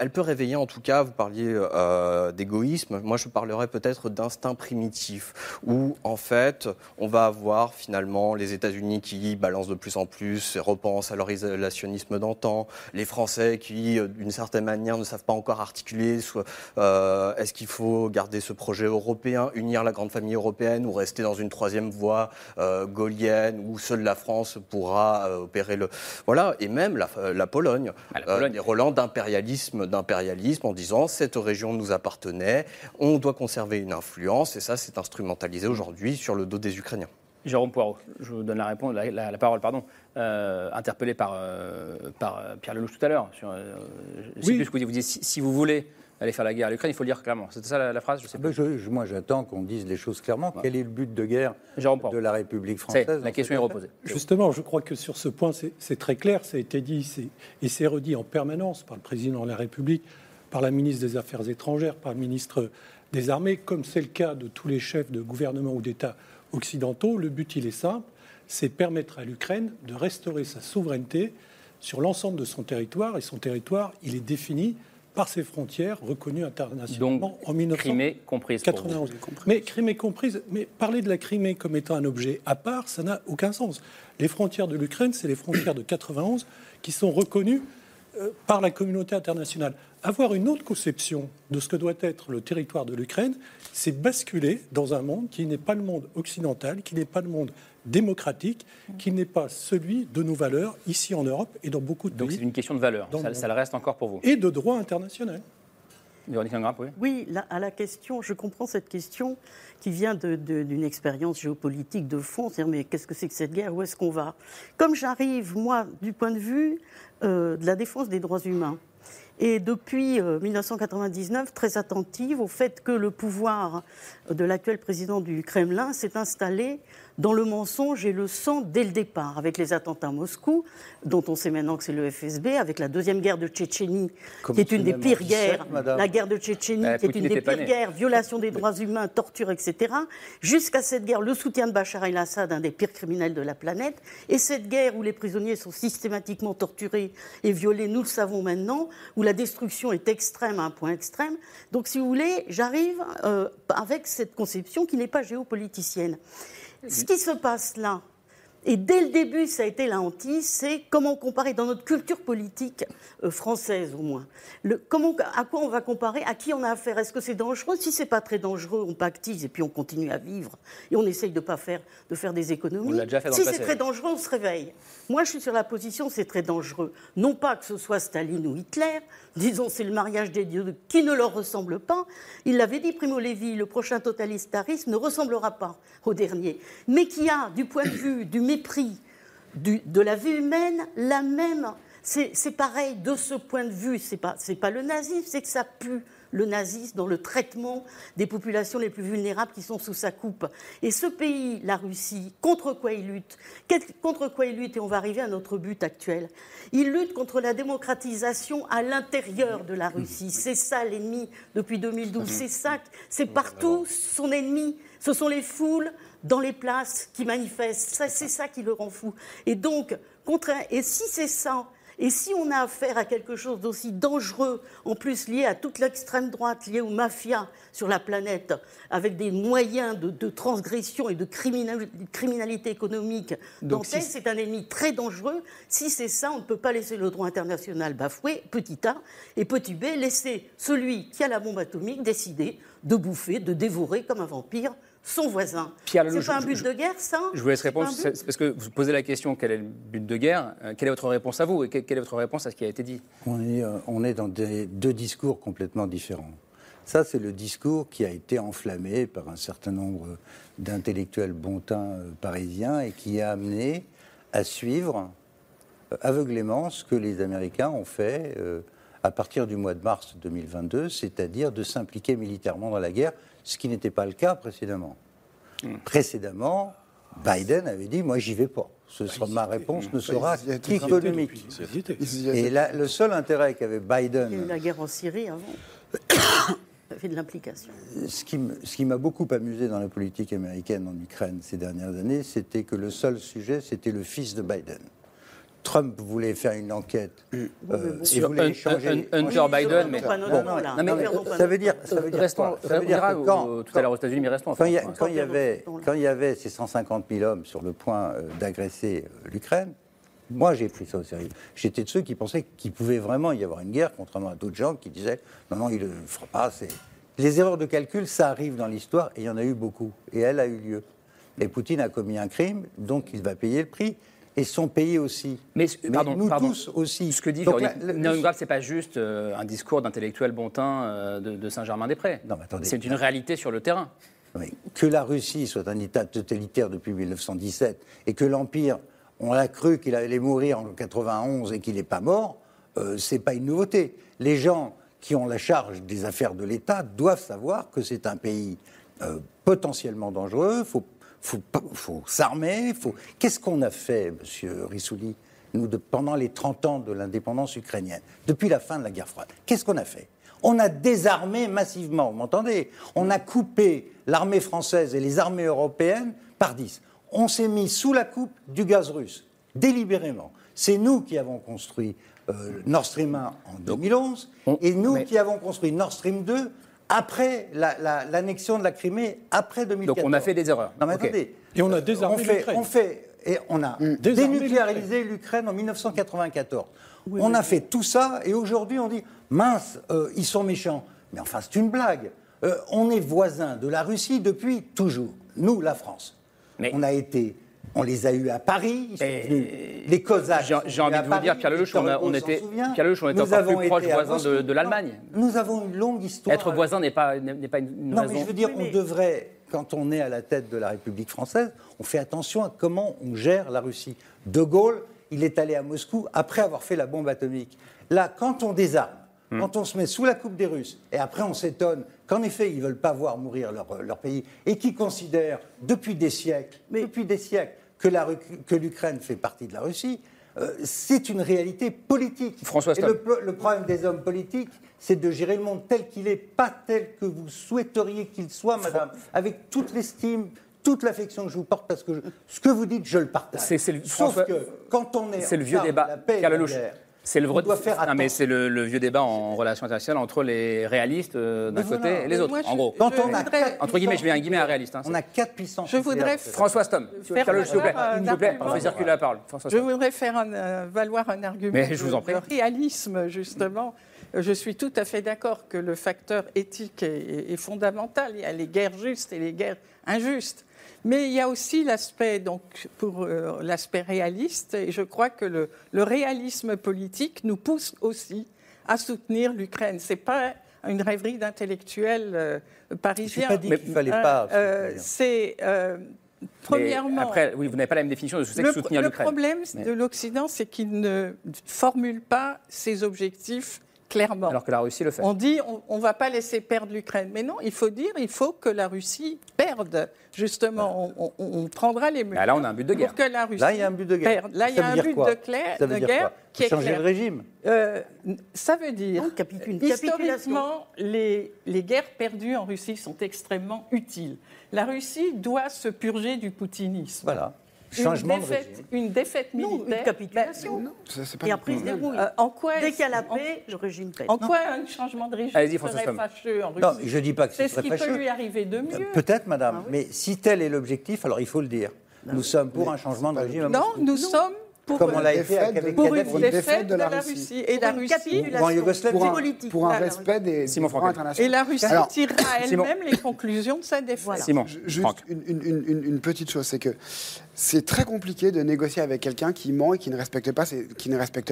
elle peut réveiller en tout cas, vous parliez d'égoïsme, moi je parlerais peut-être d'instinct primitif, où en fait, on va avoir finalement les États-Unis qui balancent de plus en plus et repensent à leur isolationnisme d'antan, les Français qui, d'une certaine manière, ne savent pas encore articuler, est-ce qu'il faut garder ce projet européen, unir la grande famille européenne ou rester dans une troisième voie gaullienne où seule la France pourra opérer et même la Pologne. Des relents d'impérialisme en disant cette région nous appartenait, on doit conserver une influence et ça c'est instrumentalisé aujourd'hui sur le dos des Ukrainiens. Jérôme Poirot, je vous donne la parole, interpellé par Pierre Lellouche tout à l'heure. Vous dites, si vous voulez aller faire la guerre à l'Ukraine, il faut le dire clairement. C'était ça la phrase, je sais pas. Moi, j'attends qu'on dise les choses clairement. Quel est le but de guerre de la République française ? La question est reposée. Justement, je crois que sur ce point, c'est très clair. Ça a été dit et c'est redit en permanence par le président de la République, par la ministre des Affaires étrangères, par le ministre des Armées. Comme c'est le cas de tous les chefs de gouvernement ou d'État occidentaux, le but, il est simple, c'est permettre à l'Ukraine de restaurer sa souveraineté sur l'ensemble de son territoire. Et son territoire, il est défini par ses frontières reconnues internationalement en 1991. Mais Crimée comprise, mais parler de la Crimée comme étant un objet à part, ça n'a aucun sens. Les frontières de l'Ukraine, c'est les frontières de 91 qui sont reconnues par la communauté internationale. Avoir une autre conception de ce que doit être le territoire de l'Ukraine, c'est basculer dans un monde qui n'est pas le monde occidental, qui n'est pas le monde démocratique, qui n'est pas celui de nos valeurs ici en Europe et dans beaucoup de pays. Donc c'est une question de valeurs, ça le reste encore pour vous. Et de droit international. Véronique Nahoum-Grappe, oui. Oui, à la question, je comprends cette question qui vient d'une expérience géopolitique de fond, c'est-à-dire mais qu'est-ce que c'est que cette guerre, où est-ce qu'on va? Comme j'arrive, moi, du point de vue de la défense des droits humains, et depuis 1999, très attentive au fait que le pouvoir de l'actuel président du Kremlin s'est installé dans le mensonge et le sang dès le départ, avec les attentats à Moscou, dont on sait maintenant que c'est le FSB, avec la deuxième guerre de Tchétchénie, qui est une des pires guerres, la guerre de Tchétchénie, qui est une des pires guerres, violation des droits humains, torture, etc., jusqu'à cette guerre, le soutien de Bachar el-Assad, un des pires criminels de la planète, et cette guerre où les prisonniers sont systématiquement torturés et violés, nous le savons maintenant, où la destruction est extrême, à un point extrême. Donc, si vous voulez, j'arrive avec cette conception qui n'est pas géopoliticienne. Ce qui se passe là, et dès le début, ça a été la hantise, c'est comment comparer, dans notre culture politique française au moins, à quoi on va comparer, à qui on a affaire, est-ce que c'est dangereux? Si c'est pas très dangereux, on pactise et puis on continue à vivre et on essaye de pas faire des économies. On l'a déjà fait dans le passé. Si c'est très dangereux, on se réveille. Moi, je suis sur la position, c'est très dangereux. Non pas que ce soit Staline ou Hitler, disons, c'est le mariage des dieux qui ne leur ressemble pas. Il l'avait dit, Primo Levi, le prochain totalitarisme ne ressemblera pas au dernier, mais qui a, du point de vue du mépris de la vie humaine, la même. C'est pareil, de ce point de vue, c'est pas le nazisme, c'est que ça pue, le nazisme, dans le traitement des populations les plus vulnérables qui sont sous sa coupe. Et ce pays, la Russie, contre quoi il lutte? Contre quoi il lutte? Et on va arriver à notre but actuel. Il lutte contre la démocratisation à l'intérieur de la Russie. C'est ça l'ennemi depuis 2012. C'est partout son ennemi. Ce sont les foules dans les places qui manifestent. C'est ça qui le rend fou. Et donc, et si c'est ça, et si on a affaire à quelque chose d'aussi dangereux, en plus lié à toute l'extrême droite, lié aux mafias sur la planète, avec des moyens de transgression et de criminalité économique dantesque, si c'est un ennemi très dangereux. Si c'est ça, on ne peut pas laisser le droit international bafoué, petit a, et petit b, laisser celui qui a la bombe atomique décider de bouffer, de dévorer comme un vampire son voisin. Pierre Lellouche, c'est pas un but de guerre, ça? Je vous laisse répondre, parce que vous posez la question, quel est le but de guerre? Quelle est votre réponse à vous? Et quelle est votre réponse à ce qui a été dit? On est dans deux discours complètement différents. Ça, c'est le discours qui a été enflammé par un certain nombre d'intellectuels bontins parisiens et qui a amené à suivre aveuglément ce que les Américains ont fait à partir du mois de mars 2022, c'est-à-dire de s'impliquer militairement dans la guerre, ce qui n'était pas le cas précédemment. Précédemment, Biden avait dit « moi, j'y vais pas ». Ma réponse ne sera qu'économique. Et là, le seul intérêt qu'avait Biden... Il y a eu la guerre en Syrie avant. Ça fait de l'implication. Ce qui m'a beaucoup amusé dans la politique américaine en Ukraine ces dernières années, c'était que le seul sujet, c'était le fils de Biden. Trump voulait faire une enquête sur Hunter Biden, mais ça veut dire que quand tout à l'heure aux États-Unis, mais restons en France. Quand il y avait ces 150 000 hommes sur le point d'agresser l'Ukraine, moi j'ai pris ça au sérieux. J'étais de ceux qui pensaient qu'il pouvait vraiment y avoir une guerre, contrairement à d'autres gens qui disaient non, il ne le fera pas. Les erreurs de calcul, ça arrive dans l'histoire et il y en a eu beaucoup et elle a eu lieu. Et Poutine a commis un crime, donc il va payer le prix. Et son pays aussi. Mais nous tous aussi. Ce que dit Nahoum-Grappe, ce n'est pas juste un discours d'intellectuel bontain de Saint-Germain-des-Prés. Non, mais attendez. C'est une réalité sur le terrain. Mais que la Russie soit un État totalitaire depuis 1917 et que l'Empire, on a cru qu'il allait mourir en 1991 et qu'il n'est pas mort, ce n'est pas une nouveauté. Les gens qui ont la charge des affaires de l'État doivent savoir que c'est un pays potentiellement dangereux. Il faut s'armer, Qu'est-ce qu'on a fait, monsieur Rissouli, nous, pendant les 30 ans de l'indépendance ukrainienne, depuis la fin de la guerre froide? Qu'est-ce qu'on a fait? On a désarmé massivement, vous m'entendez? On a coupé l'armée française et les armées européennes par 10. On s'est mis sous la coupe du gaz russe, délibérément. C'est nous qui avons construit Nord Stream 1 en 2011 et nous qui avons construit Nord Stream 2 après l'annexion de la Crimée, après 2014. Donc on a fait des erreurs. Non mais attendez. Et on a désarmé l'Ukraine. On a dénucléarisé l'Ukraine en 1994. Oui, on a fait tout ça et aujourd'hui on dit « mince, ils sont méchants ». Mais enfin c'est une blague. On est voisins de la Russie depuis toujours. Nous, la France. On a été On les a eus à Paris, les Cosaques. J'ai envie de vous dire, Pierre Lellouche, on était encore plus proche voisin de l'Allemagne. Nous avons une longue histoire. Être voisin n'est pas une raison. Non, mais je veux dire, on devrait, quand on est à la tête de la République française, on fait attention à comment on gère la Russie. De Gaulle, il est allé à Moscou après avoir fait la bombe atomique. Là, quand on désarme, quand on se met sous la coupe des Russes, et après on s'étonne qu'en effet, ils ne veulent pas voir mourir leur pays, et qui considèrent depuis des siècles que l'Ukraine fait partie de la Russie, c'est une réalité politique. Françoise Thom. Le problème des hommes politiques, c'est de gérer le monde tel qu'il est, pas tel que vous souhaiteriez qu'il soit, madame, avec toute l'estime, toute l'affection que je vous porte, parce que ce que vous dites, je le partage. Sauf que quand on est en charge de la paix et de la guerre, C'est le vieux débat en relations internationales entre les réalistes d'un côté et les autres, en gros. Entre guillemets, je mets un guillemet à réaliste. On a quatre puissances. Françoise Thom, s'il vous plaît, on fait circuler la parole. Je voudrais faire valoir un argument de réalisme, justement. Je suis tout à fait d'accord que le facteur éthique est fondamental. Il y a les guerres justes et les guerres injustes. Mais il y a aussi l'aspect, l'aspect réaliste, et je crois que le réalisme politique nous pousse aussi à soutenir l'Ukraine. Ce n'est pas une rêverie d'intellectuels parisiens. Je n'ai pas dit qu'il ne fallait pas. Premièrement. Après, oui, vous n'avez pas la même définition de ce que c'est que soutenir l'Ukraine. Le problème de l'Occident, c'est qu'il ne formule pas ses objectifs clairement. Alors que la Russie le fait. On dit on ne va pas laisser perdre l'Ukraine. Mais non, il faut que la Russie perde. Justement, on prendra les mesures. Là, on a un but de guerre. Pour que la Russie perde. Là, il y a un but de guerre qui est clair. Changer le régime. Ça veut dire, historiquement, les guerres perdues en Russie sont extrêmement utiles. La Russie doit se purger du poutinisme. Voilà. Une défaite militaire. Non, une capitulation. Et après, il se déroule. Dès qu'il y a la paix, le régime paix. En quoi un changement de régime serait fâcheux en Russie ? Non, je ne dis pas que c'est fâcheux. C'est ce qui peut lui arriver de mieux. Peut-être, madame. Ah, oui. Mais si tel est l'objectif, alors il faut le dire. Nous sommes pour un changement de régime. Non, nous sommes pour une défaite de la Russie. Et la Russie, pour un respect des droits internationaux. Et la Russie tirera elle-même les conclusions de sa défaite. Simon, Franck. Une petite chose, c'est que c'est très compliqué de négocier avec quelqu'un qui ment et qui ne respecte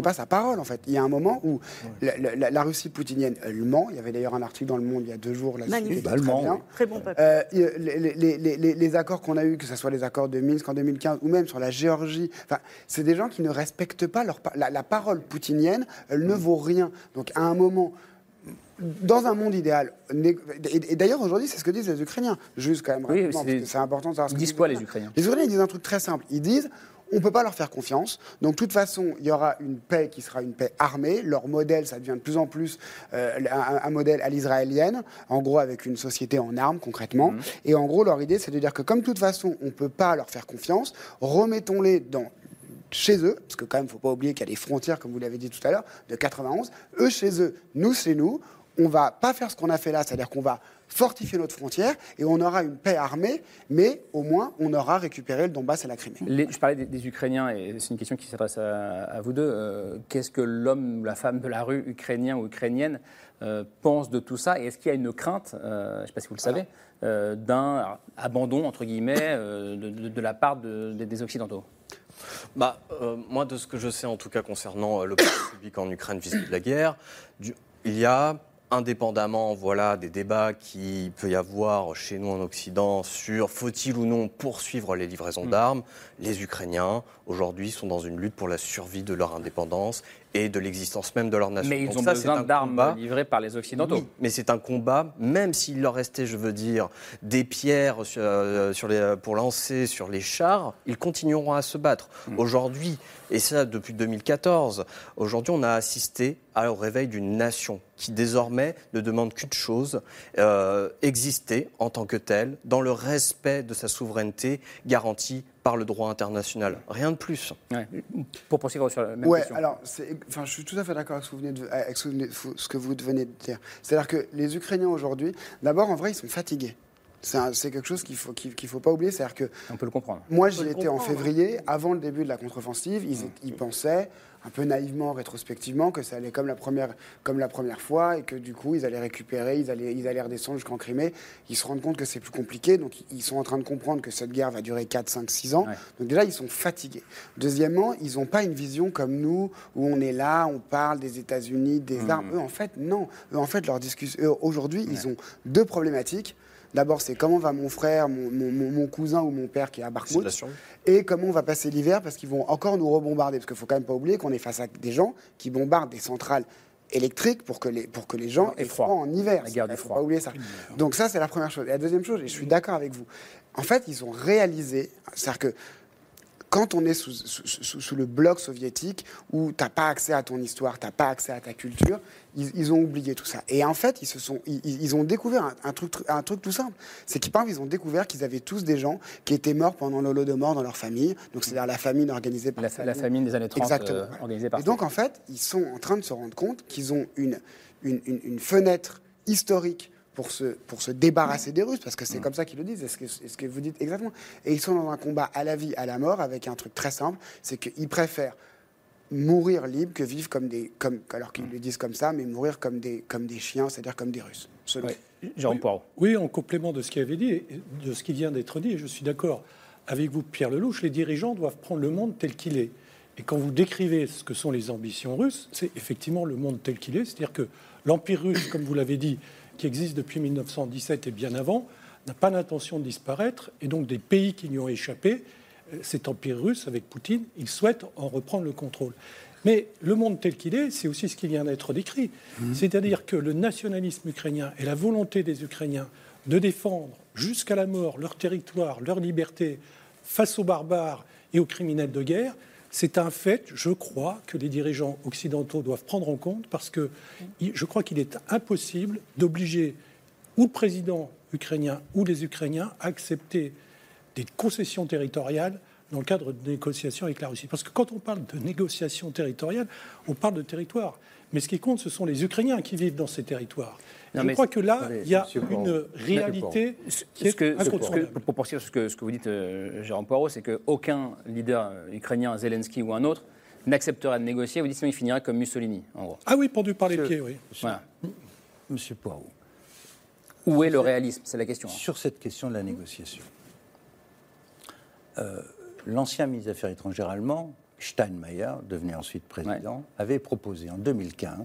pas sa parole, en fait. Il y a un moment où la Russie poutinienne, elle ment. Il y avait d'ailleurs un article dans Le Monde il y a 2 jours là-dessus. Magnifique. Très bon papier. Les accords qu'on a eus, que ce soit les accords de Minsk en 2015 ou même sur la Géorgie, c'est des gens qui ne respectent pas la parole poutinienne, elle ne vaut rien. Donc à un moment... Dans un monde idéal, et d'ailleurs aujourd'hui c'est ce que disent les Ukrainiens, juste quand même, rapidement, parce que c'est important de savoir ce qu'ils disent. Ils disent quoi les Ukrainiens ? Les Ukrainiens disent un truc très simple, ils disent on ne peut pas leur faire confiance, donc de toute façon il y aura une paix qui sera une paix armée, leur modèle ça devient de plus en plus un modèle à l'israélienne, en gros avec une société en armes concrètement, et en gros leur idée c'est de dire que comme de toute façon on ne peut pas leur faire confiance, remettons-les chez eux, parce que quand même il ne faut pas oublier qu'il y a des frontières comme vous l'avez dit tout à l'heure, de 91, eux chez eux, nous chez nous, on va pas faire ce qu'on a fait là, c'est-à-dire qu'on va fortifier notre frontière et on aura une paix armée, mais au moins on aura récupéré le Donbass et la Crimée. Je parlais des Ukrainiens et c'est une question qui s'adresse à vous deux. Qu'est-ce que l'homme ou la femme de la rue, ukrainien ou ukrainienne, pense de tout ça et est-ce qu'il y a une crainte, je ne sais pas si vous le savez, d'un abandon entre guillemets de la part des Occidentaux ? Moi, de ce que je sais en tout cas concernant l'opinion publique en Ukraine vis-à-vis de la guerre, il y a indépendamment des débats qu'il peut y avoir chez nous en Occident sur faut-il ou non poursuivre les livraisons d'armes, les Ukrainiens aujourd'hui sont dans une lutte pour la survie de leur indépendance et de l'existence même de leur nation. Mais ils ont besoin d'armes livrées par les Occidentaux. Oui, mais c'est un combat, même s'il leur restait, je veux dire, des pierres pour lancer sur les chars, ils continueront à se battre. Aujourd'hui, et ça depuis 2014, aujourd'hui on a assisté au réveil d'une nation qui désormais ne demande qu'une chose, exister en tant que telle, dans le respect de sa souveraineté garantie par le droit international. Rien de plus. Ouais. Pour poursuivre sur la même question. Alors, je suis tout à fait d'accord avec ce que vous venez de dire. C'est-à-dire que les Ukrainiens aujourd'hui, d'abord, en vrai, ils sont fatigués. C'est quelque chose qu'il faut pas oublier. C'est-à-dire que on peut le comprendre. Moi, j'y étais en février, avant le début de la contre-offensive. Ils pensaient un peu naïvement, rétrospectivement, que ça allait comme la première fois et que du coup, ils allaient récupérer, ils allaient redescendre jusqu'en Crimée. Ils se rendent compte que c'est plus compliqué. Donc, ils sont en train de comprendre que cette guerre va durer 4, 5, 6 ans. Ouais. Donc déjà, ils sont fatigués. Deuxièmement, ils n'ont pas une vision comme nous, où on est là, on parle des États-Unis, des armes. Eux, en fait, non. Eux, en fait, leur discussion... Aujourd'hui, ils ont deux problématiques. D'abord, c'est comment va mon frère, mon cousin ou mon père qui est à Bakhmout, et comment on va passer l'hiver, parce qu'ils vont encore nous rebombarder. Parce qu'il ne faut quand même pas oublier qu'on est face à des gens qui bombardent des centrales électriques pour que les gens aient froid en hiver. La guerre du froid. Il ne faut pas oublier ça. Donc ça, c'est la première chose. Et la deuxième chose, et je suis d'accord avec vous, en fait, ils ont réalisé, c'est-à-dire que quand on est sous le bloc soviétique, où tu n'as pas accès à ton histoire, tu n'as pas accès à ta culture, ils ont oublié tout ça. Et en fait, ils ont découvert un truc tout simple. C'est qu'ils ont découvert qu'ils avaient tous des gens qui étaient morts pendant l'Holodomor dans leur famille. Donc, c'est-à-dire la famine organisée par... La famine des années 30. Exactement. Organisée par... Et donc, en fait, ils sont en train de se rendre compte qu'ils ont une fenêtre historique pour se débarrasser des Russes, parce que c'est comme ça qu'ils le disent, est-ce que vous dites exactement. Et ils sont dans un combat à la vie, à la mort, avec un truc très simple, c'est qu'ils préfèrent mourir libre que vivre alors qu'ils le disent comme ça, mais mourir comme des chiens, c'est-à-dire comme des Russes. Jérôme Poirot. Oui, en complément de ce qui avait dit, de ce qui vient d'être dit, je suis d'accord avec vous, Pierre Lellouche, les dirigeants doivent prendre le monde tel qu'il est. Et quand vous décrivez ce que sont les ambitions russes, c'est effectivement le monde tel qu'il est, c'est-à-dire que l'Empire russe, comme vous l'avez dit, qui existe depuis 1917 et bien avant, n'a pas l'intention de disparaître. Et donc des pays qui lui ont échappé, cet empire russe avec Poutine, ils souhaitent en reprendre le contrôle. Mais le monde tel qu'il est, c'est aussi ce qui vient d'être décrit. C'est-à-dire que le nationalisme ukrainien et la volonté des Ukrainiens de défendre jusqu'à la mort leur territoire, leur liberté, face aux barbares et aux criminels de guerre, c'est un fait, je crois, que les dirigeants occidentaux doivent prendre en compte parce que je crois qu'il est impossible d'obliger ou le président ukrainien ou les Ukrainiens à accepter des concessions territoriales dans le cadre de négociations avec la Russie. Parce que quand on parle de négociations territoriales, on parle de territoire. Mais ce qui compte, ce sont les Ukrainiens qui vivent dans ces territoires. Je crois que là, il y a une réalité qui est incontournable. Pour poursuivre ce que vous dites, Jérôme Poirot, c'est qu'aucun leader ukrainien, Zelensky ou un autre, n'acceptera de négocier. Vous dites sinon il finira comme Mussolini, en gros. Ah oui, pendu par les pieds, oui. Voilà. Monsieur Poirot. Où est le réalisme ? C'est la question. Sur cette question de la négociation, l'ancien ministre des Affaires étrangères allemand, Steinmeier, devenu ensuite président, avait proposé en 2015...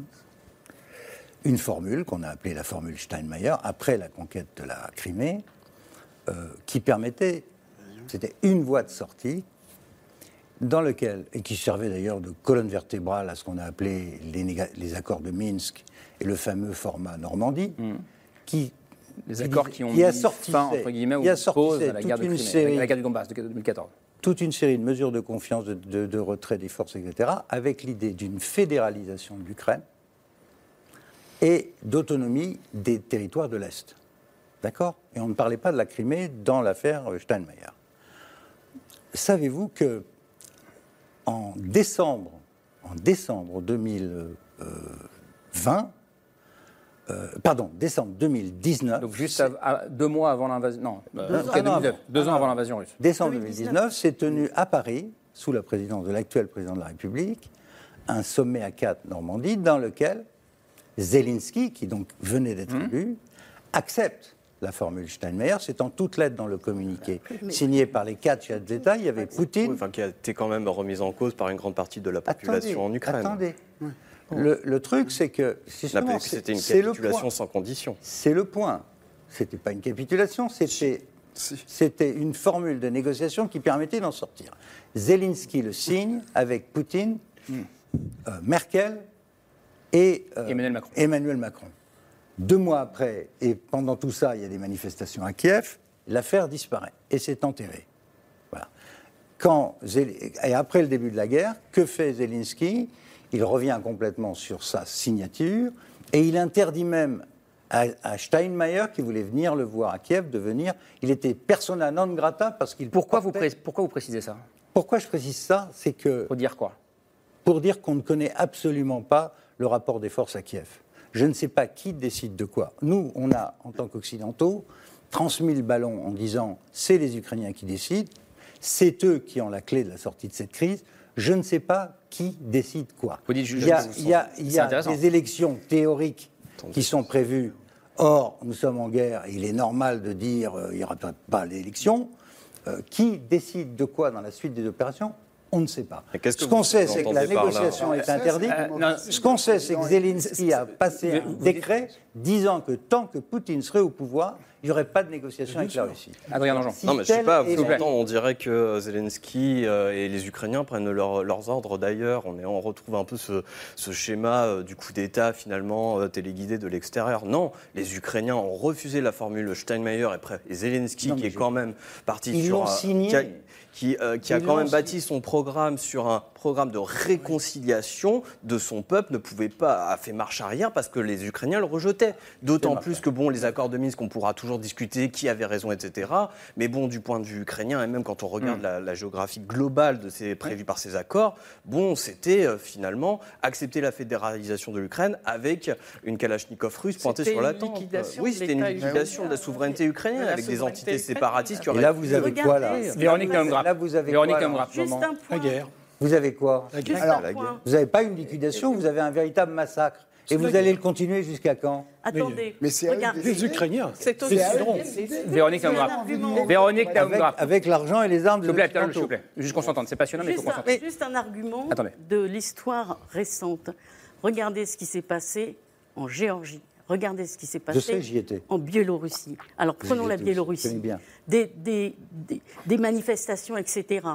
une formule qu'on a appelée la formule Steinmeier, après la conquête de la Crimée, qui permettait, c'était une voie de sortie, dans laquelle, et qui servait d'ailleurs de colonne vertébrale à ce qu'on a appelé les accords de Minsk et le fameux format Normandie, qui assortissait la guerre du Donbass de 2014. Toute une série de mesures de confiance, de retrait des forces, etc., avec l'idée d'une fédéralisation de l'Ukraine, et d'autonomie des territoires de l'Est. D'accord ? Et on ne parlait pas de la Crimée dans l'affaire Steinmeier. Savez-vous que décembre 2019... Donc juste à 2 mois avant l'invasion... Non, 2 ans avant l'invasion russe. Décembre 2019 s'est tenu à Paris, sous la présidence de l'actuel président de la République, un sommet à 4 Normandie dans lequel... Zelensky, qui donc venait d'être élu, accepte la formule Steinmeier. C'est en toutes lettres dans le communiqué signé par les 4 chefs d'État. Il y avait Poutine... Oui, enfin, qui a été quand même remise en cause par une grande partie de la population en Ukraine. Attendez. Le truc, c'est que... C'était une capitulation sans condition. C'est le point. C'était pas une capitulation, c'était une formule de négociation qui permettait d'en sortir. Zelensky le signe avec Poutine, Merkel... Et Emmanuel Macron. 2 mois après, et pendant tout ça, il y a des manifestations à Kiev, l'affaire disparaît et s'est enterrée. Voilà. Et après le début de la guerre, que fait Zelensky ? Il revient complètement sur sa signature et il interdit même à Steinmeier, qui voulait venir le voir à Kiev, de venir. Il était persona non grata parce qu'il... Pourquoi vous précisez ça ? Pourquoi je précise ça ? C'est que... Pour dire quoi ? Pour dire qu'on ne connaît absolument pas le rapport des forces à Kiev. Je ne sais pas qui décide de quoi. Nous, on a, en tant qu'Occidentaux, transmis le ballon en disant c'est les Ukrainiens qui décident, c'est eux qui ont la clé de la sortie de cette crise, je ne sais pas qui décide quoi. Il y a des élections théoriques qui sont prévues. Or, nous sommes en guerre, il est normal de dire il n'y aura pas d'élection. Qui décide de quoi dans la suite des opérations ? On ne sait pas. Ce qu'on sait, c'est que la négociation est interdite. Ce qu'on sait, c'est que Zelensky a passé un décret disant que tant que Poutine serait au pouvoir, il n'y aurait pas de négociation avec la Russie. Adrien Nonjon. Non, mais je ne sais pas, on dirait que Zelensky et les Ukrainiens prennent leurs ordres d'ailleurs. On retrouve un peu ce schéma du coup d'État, finalement, téléguidé de l'extérieur. Non, les Ukrainiens ont refusé la formule Steinmeier et Zelensky, qui est quand même parti sur... Ils l'ont signé. Qui a quand même bâti son programme sur un programme de réconciliation de son peuple, ne pouvait pas, a fait marche arrière parce que les Ukrainiens le rejetaient. D'autant plus que, bon, les accords de Minsk, on pourra toujours discuter qui avait raison, etc. Mais bon, du point de vue ukrainien, et même quand on regarde la géographie globale prévue par ces accords, bon, c'était finalement accepter la fédéralisation de l'Ukraine avec une Kalachnikov russe pointée sur la tempe. Oui, c'était une liquidation de la souveraineté ukrainienne avec des entités séparatistes. Et là, vous avez quoi, là ? Véronique Nahoum-Grappe. Là, vous avez Véronique Nahoum-Grappe. Juste un point. La guerre. Vous avez quoi ? La guerre. Alors, la guerre. Vous n'avez pas une liquidation, vous avez un véritable massacre. Et vous allez le continuer jusqu'à quand ? Attendez. Mais c'est les Ukrainiens. C'est aussi drôle. Véronique Nahoum-Grappe. Véronique Nahoum-Grappe. Avec l'argent et les armes de l'Occident. S'il vous plaît, juste qu'on s'entende. C'est passionnant, mais il faut qu'on s'entende. Juste un argument de l'histoire récente. Regardez ce qui s'est passé en Géorgie. Regardez ce qui s'est passé en Biélorussie. Alors, prenons la Biélorussie. Des manifestations, etc.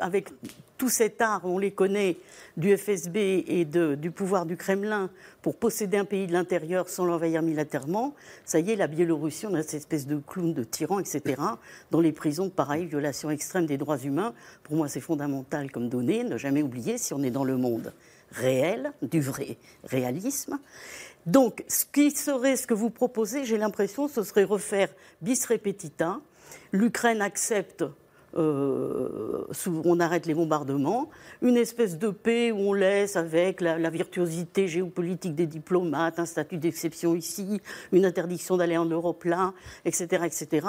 Avec tout cet art, on les connaît, du FSB et du pouvoir du Kremlin pour posséder un pays de l'intérieur sans l'envahir militairement, ça y est, la Biélorussie, on a cette espèce de clown, de tyran, etc. Dans les prisons, pareil, violation extrême des droits humains. Pour moi, c'est fondamental comme donnée, ne jamais oublier si on est dans le monde réel, du vrai réalisme. Donc, ce que vous proposez, j'ai l'impression, ce serait refaire bis repetita. L'Ukraine accepte... on arrête les bombardements, une espèce de paix où on laisse avec la virtuosité géopolitique des diplomates, un statut d'exception ici, une interdiction d'aller en Europe là, etc., etc.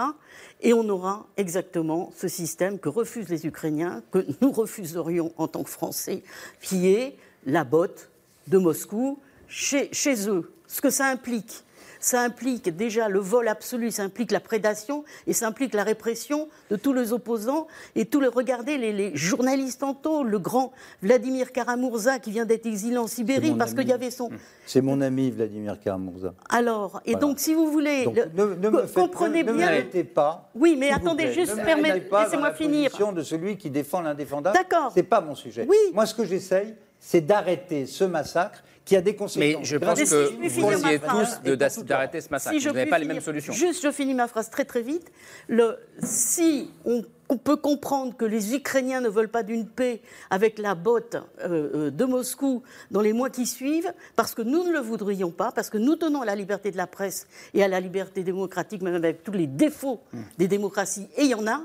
Et on aura exactement ce système que refusent les Ukrainiens, que nous refuserions en tant que Français, qui est la botte de Moscou chez eux. Ce que ça implique. Ça implique déjà le vol absolu, ça implique la prédation et ça implique la répression de tous les opposants. Et regardez les journalistes tantôt, le grand Vladimir Kara-Murza qui vient d'être exilé en Sibérie parce qu'il y avait son... C'est mon ami Vladimir Kara-Murza. Alors, et donc si vous voulez, comprenez bien... Ne m'arrêtez pas. Oui, mais attendez, juste laissez-moi finir. La position de celui qui défend l'indéfendable, c'est pas mon sujet. Oui. Moi, ce que j'essaye, c'est d'arrêter ce massacre qui a des conséquences. Mais je pense que vous essayez tous d'arrêter ce massacre. Vous n'avez pas les mêmes solutions. Juste, je finis ma phrase très très vite. Si on peut comprendre que les Ukrainiens ne veulent pas d'une paix avec la botte de Moscou dans les mois qui suivent, parce que nous ne le voudrions pas, parce que nous tenons à la liberté de la presse et à la liberté démocratique, même avec tous les défauts des démocraties, et il y en a,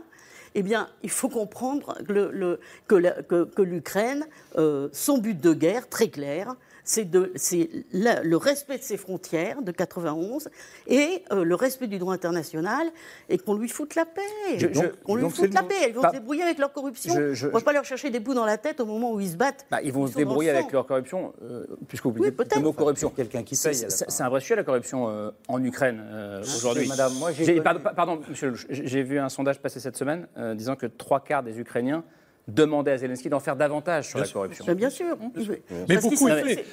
eh bien, il faut comprendre que l'Ukraine, son but de guerre, très clair, c'est le respect de ses frontières de 91 et le respect du droit international et qu'on lui foute la paix. Ils vont se débrouiller avec leur corruption. On ne va pas leur chercher des bouts dans la tête au moment où ils se battent. Ils vont se débrouiller avec leur corruption, puisque vous dites le mot corruption. C'est un vrai sujet, la corruption en Ukraine aujourd'hui. Madame, moi pardon, monsieur Lellouche, j'ai vu un sondage passer cette semaine disant que 3/4 des Ukrainiens demander à Zelensky d'en faire davantage sur la corruption. Bien sûr. Mais beaucoup est fait.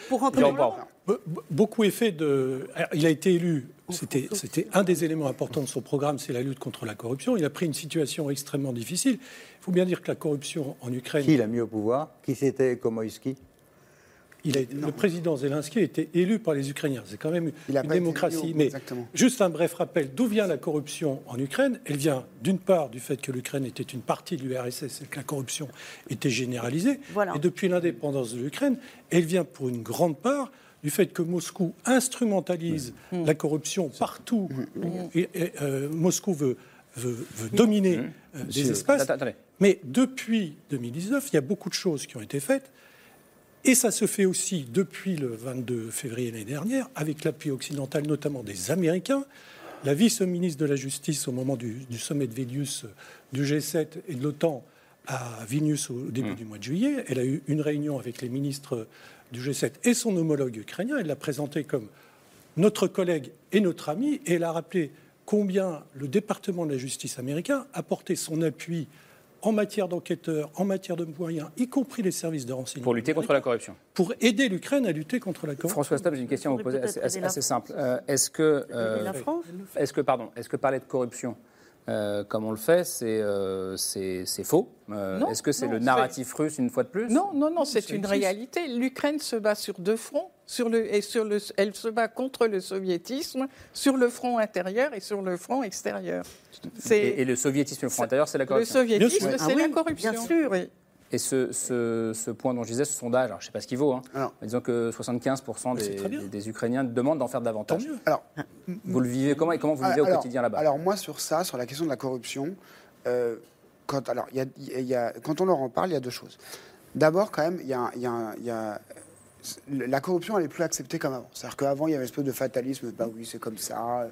Beaucoup est fait de... Il a été élu. C'était un des éléments importants de son programme, c'est la lutte contre la corruption. Il a pris une situation extrêmement difficile. Il faut bien dire que la corruption en Ukraine... Qui l'a mis au pouvoir ? Qui c'était Komoïski ? Le président Zelensky a été élu par les Ukrainiens. C'est quand même une démocratie. Mais juste un bref rappel, d'où vient la corruption en Ukraine ? Elle vient d'une part du fait que l'Ukraine était une partie de l'URSS et que la corruption était généralisée. Voilà. Et depuis l'indépendance de l'Ukraine, elle vient pour une grande part du fait que Moscou instrumentalise la corruption partout. Et Moscou veut dominer des espaces. Attendez. Mais depuis 2019, il y a beaucoup de choses qui ont été faites. Et ça se fait aussi depuis le 22 février l'année dernière, avec l'appui occidental, notamment des Américains. La vice-ministre de la Justice, au moment du sommet de Vilnius du G7 et de l'OTAN, à Vilnius au début du mois de juillet. Elle a eu une réunion avec les ministres du G7 et son homologue ukrainien. Elle l'a présenté comme notre collègue et notre ami. Et elle a rappelé combien le département de la justice américain a porté son appui en matière d'enquêteurs, en matière de moyens, y compris les services de renseignement. Pour lutter contre la corruption. Pour aider l'Ukraine à lutter contre la corruption. Françoise Thom, j'ai une question à vous poser assez simple. Est-ce que parler de corruption, comme on le fait, c'est faux. Est-ce que c'est le narratif russe une fois de plus ? Non, c'est une réalité. L'Ukraine se bat sur deux fronts. Elle se bat contre le soviétisme sur le front intérieur et sur le front extérieur. Et le soviétisme, le front intérieur, c'est la corruption. Le soviétisme, c'est la corruption. Bien sûr. Oui. Et ce point dont je disais, ce sondage, alors je ne sais pas ce qu'il vaut, disons que 75% des Ukrainiens demandent d'en faire davantage. Alors, vous le vivez comment et comment vous le vivez au quotidien là-bas ? Alors moi, sur la question de la corruption, quand on leur en parle, il y a deux choses. D'abord, quand même, la corruption, elle n'est plus acceptée comme avant. C'est-à-dire qu'avant, il y avait une espèce de fatalisme. Bah oui, c'est comme ça.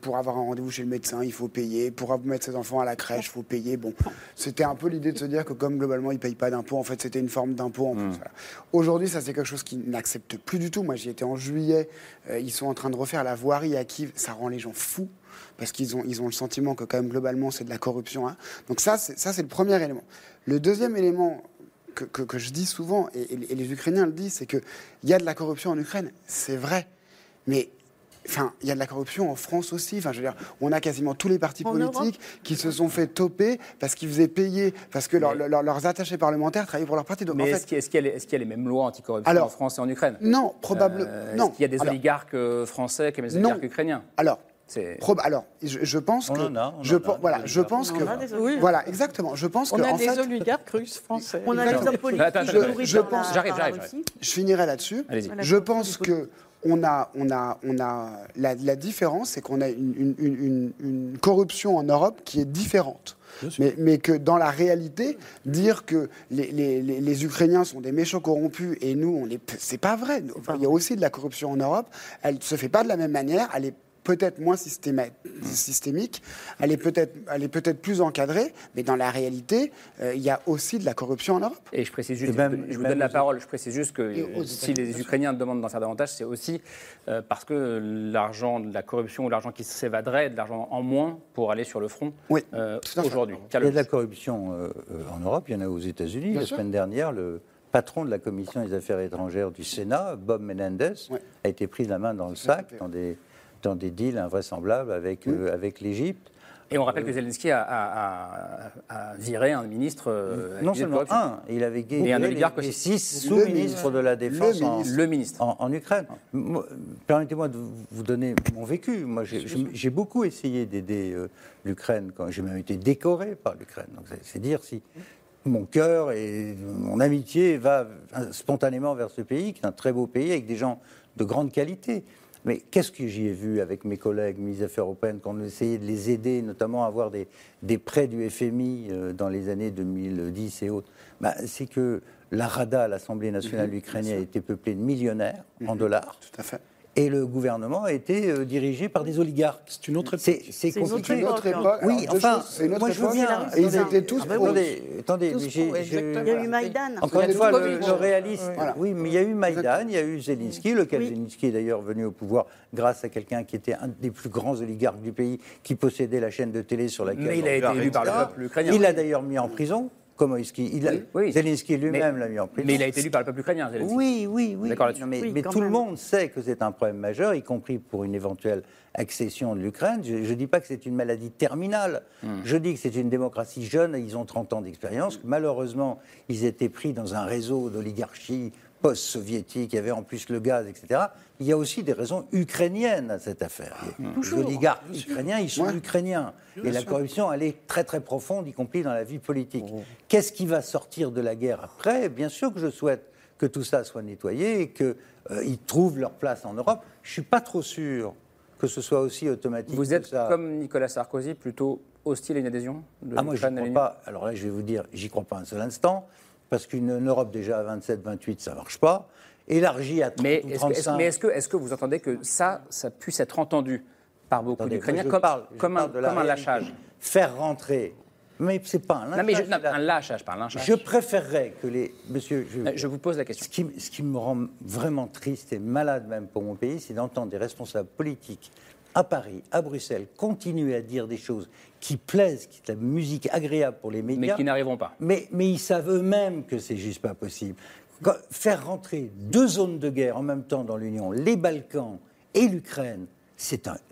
Pour avoir un rendez-vous chez le médecin, il faut payer. Pour mettre ses enfants à la crèche, il faut payer. Bon, c'était un peu l'idée de se dire que comme globalement, ils ne payent pas d'impôts, en fait, c'était une forme d'impôt en plus. Voilà. Aujourd'hui, ça, c'est quelque chose qu'ils n'acceptent plus du tout. Moi, j'y étais en juillet. Ils sont en train de refaire la voirie à Kiev. Ça rend les gens fous. Parce qu'ils ont, le sentiment que quand même, globalement, c'est de la corruption. Hein. Donc ça, c'est le premier élément. Le deuxième élément... Que je dis souvent, et les Ukrainiens le disent, c'est qu'il y a de la corruption en Ukraine, c'est vrai, mais il y a de la corruption en France aussi. Je veux dire, on a quasiment tous les partis politiques qui se sont fait toper parce qu'ils faisaient payer, parce que leurs attachés parlementaires travaillaient pour leur parti. Donc, mais est-ce qu'il y a les mêmes lois anticorruption en France et en Ukraine ? Non, probablement. Est-ce qu'il y a des oligarques français comme des oligarques ukrainiens ? Je pense qu'on a des oligarques russes français. On a des hommes politiques. Je finirai là-dessus. Allez-y. Je pense que la différence, c'est qu'on a une corruption en Europe qui est différente. Mais que dans la réalité, dire que les Ukrainiens sont des méchants corrompus et nous, c'est pas vrai. Il y a aussi de la corruption en Europe. Elle ne se fait pas de la même manière. Elle est peut-être moins systémique, elle est peut-être plus encadrée, mais dans la réalité, il y a aussi de la corruption en Europe. Et je précise juste que si les Ukrainiens demandent d'en faire davantage, c'est aussi parce que l'argent de la corruption ou l'argent qui s'évaderait est de l'argent en moins pour aller sur le front aujourd'hui. Il y a de la corruption en Europe, il y en a aux États-Unis. Semaine dernière, le patron de la Commission des Affaires étrangères du Sénat, Bob Menendez, a été pris la main dans le sac dans des deals invraisemblables avec l'Égypte. Et on rappelle que Zelensky a viré un ministre... non seulement un, il avait guéri 6 sous-ministres de la Défense en Ukraine. Permettez-moi de vous donner mon vécu. Moi, j'ai beaucoup essayé d'aider l'Ukraine. J'ai même été décoré par l'Ukraine. Donc, c'est dire si mon cœur et mon amitié va spontanément vers ce pays, qui est un très beau pays, avec des gens de grande qualité. Mais qu'est-ce que j'y ai vu avec mes collègues ministres des Affaires européennes quand on essayait de les aider, notamment à avoir des prêts du FMI dans les années 2010 et autres, c'est que la Rada, l'Assemblée nationale ukrainienne, a été peuplée de millionnaires en dollars. Tout à fait. Et le gouvernement a été dirigé par des oligarques. C'est une autre époque. C'est compliqué. C'est une autre époque. Oui, moi je veux bien. Et ils étaient tous pro. Attendez, il y a eu Maïdan. Encore une fois, le réaliste. Voilà. Oui, mais il y a eu Maïdan, il y a eu Zelensky, lequel Zelensky est d'ailleurs venu au pouvoir grâce à quelqu'un qui était un des plus grands oligarques du pays, qui possédait la chaîne de télé sur laquelle... Mais il a été élu par le peuple ukrainien. Il l'a d'ailleurs mis en prison. Comment est-ce Zelensky lui-même l'a mis en prison. Mais il a été élu par le peuple ukrainien, Zelensky. Oui. D'accord là-dessus. Mais tout le monde sait que c'est un problème majeur, y compris pour une éventuelle accession de l'Ukraine. Je ne dis pas que c'est une maladie terminale. Je dis que c'est une démocratie jeune, et ils ont 30 ans d'expérience. Malheureusement, ils étaient pris dans un réseau d'oligarchie post-soviétique, il y avait en plus le gaz, etc. Il y a aussi des raisons ukrainiennes à cette affaire. Les oligarques ukrainiens, ils sont ukrainiens. Et la corruption, elle est très très profonde, y compris dans la vie politique. Qu'est-ce qui va sortir de la guerre après ? Bien sûr que je souhaite que tout ça soit nettoyé et qu'ils trouvent leur place en Europe. Je ne suis pas trop sûr que ce soit aussi automatique. Vous êtes, comme Nicolas Sarkozy, plutôt hostile à une adhésion de l'Ukraine ? Moi, je ne crois pas. Alors là, je vais vous dire, j'y crois pas un seul instant. Parce qu'une Europe déjà à 27, 28, ça ne marche pas. Élargie à 30 ou 35... Mais est-ce que vous entendez que ça puisse être entendu par beaucoup d'Ukrainiens comme un lâchage ? Faire rentrer Mais c'est pas un lynchage. Non, mais un lâchage, pas un lynchage. Je préférerais que les... Monsieur, je vous pose la question. Ce qui me rend vraiment triste et malade même pour mon pays, c'est d'entendre des responsables politiques à Paris, à Bruxelles, continuer à dire des choses qui plaisent, qui est la musique agréable pour les médias. Mais qui n'arriveront pas. Mais ils savent eux-mêmes que c'est juste pas possible. Faire rentrer deux zones de guerre en même temps dans l'Union, les Balkans et l'Ukraine,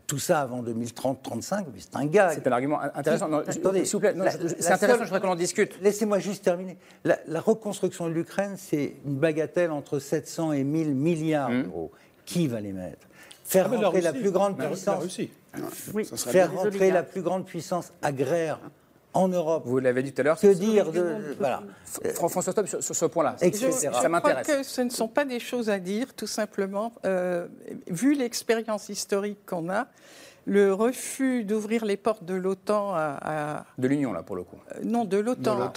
tout ça avant 2030-35, mais c'est un gag. C'est un argument intéressant. Non, attendez, s'il vous plaît, c'est intéressant, je voudrais qu'on en discute. Laissez-moi juste terminer. La reconstruction de l'Ukraine, c'est une bagatelle entre 700 et 1000 milliards d'euros. Qui va les mettre ? Faire rentrer la plus grande puissance. Faire rentrer la plus grande puissance agraire en Europe. Vous l'avez dit tout à l'heure. Que dire de... Voilà. Françoise Thom, sur ce point-là, ça m'intéresse. Je crois que ce ne sont pas des choses à dire, tout simplement. Vu l'expérience historique qu'on a, le refus d'ouvrir les portes de l'OTAN à... De l'Union, là, pour le coup. Non, de l'OTAN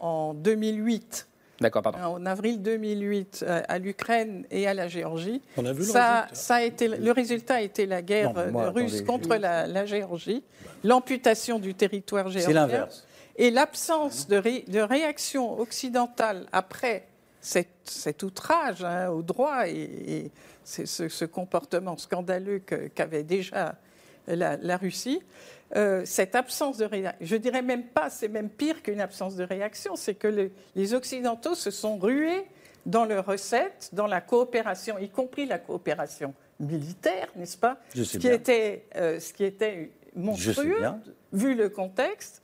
en 2008... D'accord, pardon. En avril 2008, à l'Ukraine et à la Géorgie, on a vu le résultat a été la guerre russe contre la Géorgie, l'amputation du territoire géorgien et l'absence de réaction occidentale après cet outrage au droit et ce comportement scandaleux qu'avait déjà la Russie. Cette absence de réaction, je dirais même pas, c'est même pire qu'une absence de réaction, c'est que les Occidentaux se sont rués dans leurs recettes, dans la coopération, y compris la coopération militaire, n'est-ce pas ? Ce qui était monstrueux, vu le contexte.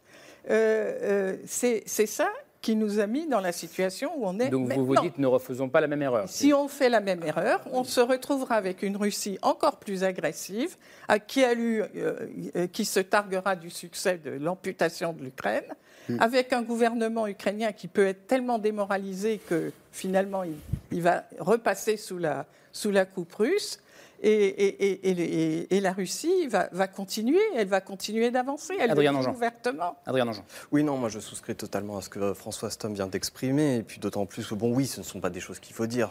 C'est ça qui nous a mis dans la situation où on est donc maintenant. Donc vous dites, ne refaisons pas la même erreur. Si on fait la même erreur, on se retrouvera avec une Russie encore plus agressive, qui se targuera du succès de l'amputation de l'Ukraine, avec un gouvernement ukrainien qui peut être tellement démoralisé que finalement il va repasser sous la coupe russe. Et la Russie va continuer, elle va continuer d'avancer, elle le dit ouvertement. Adrien Nonjon. Oui, non, moi je souscris totalement à ce que Françoise Thom vient d'exprimer, et puis d'autant plus que, bon, oui, ce ne sont pas des choses qu'il faut dire.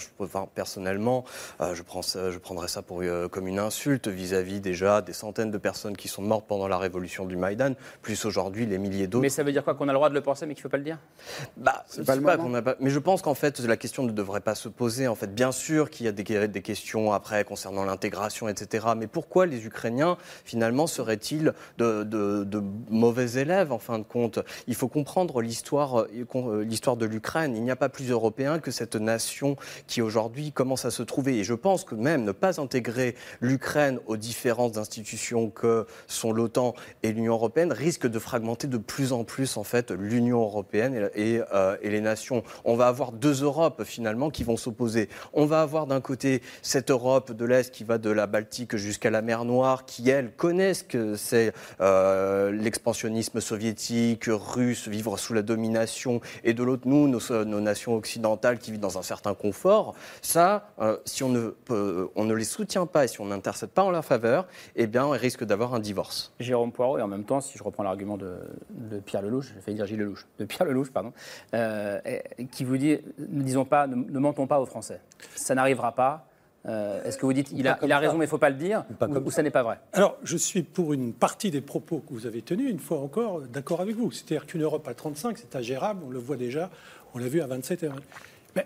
Personnellement, je prendrais ça comme une insulte vis-à-vis déjà des centaines de personnes qui sont mortes pendant la révolution du Maïdan, plus aujourd'hui les milliers d'autres. Mais ça veut dire quoi ? Qu'on a le droit de le penser, mais qu'il ne faut pas le dire ? Mais je pense qu'en fait, la question ne devrait pas se poser. En fait, bien sûr qu'il y a des questions après concernant l'intégration, etc. Mais pourquoi les Ukrainiens, finalement, seraient-ils de mauvais élèves, en fin de compte ? Il faut comprendre l'histoire de l'Ukraine. Il n'y a pas plus européen que cette nation qui, aujourd'hui, commence à se trouver. Et je pense que même ne pas intégrer l'Ukraine aux différentes institutions que sont l'OTAN et l'Union européenne risque de fragmenter de plus en plus, en fait, l'Union européenne et les nations. On va avoir deux Europes, finalement, qui vont s'opposer. On va avoir, d'un côté, cette Europe de l'Est qui va de la Baltique jusqu'à la mer Noire, qui, elles, connaissent que c'est l'expansionnisme soviétique, russe, vivre sous la domination, et de l'autre, nous, nos nations occidentales qui vivent dans un certain confort. Ça, si on ne les soutient pas et si on n'intercède pas en leur faveur, eh bien, on risque d'avoir un divorce. Jérôme Poirot, et en même temps, si je reprends l'argument de Pierre Lellouche, j'ai failli dire Gilles Lellouche, de Pierre Lellouche, pardon, qui vous dit, ne mentons pas aux Français. Ça n'arrivera pas. Est-ce que vous dites il a raison mais il ne faut pas le dire ou ça n'est pas vrai ? Alors je suis pour une partie des propos que vous avez tenus, une fois encore, d'accord avec vous. C'est-à-dire qu'une Europe à 35, c'est ingérable, on le voit déjà, on l'a vu à 27.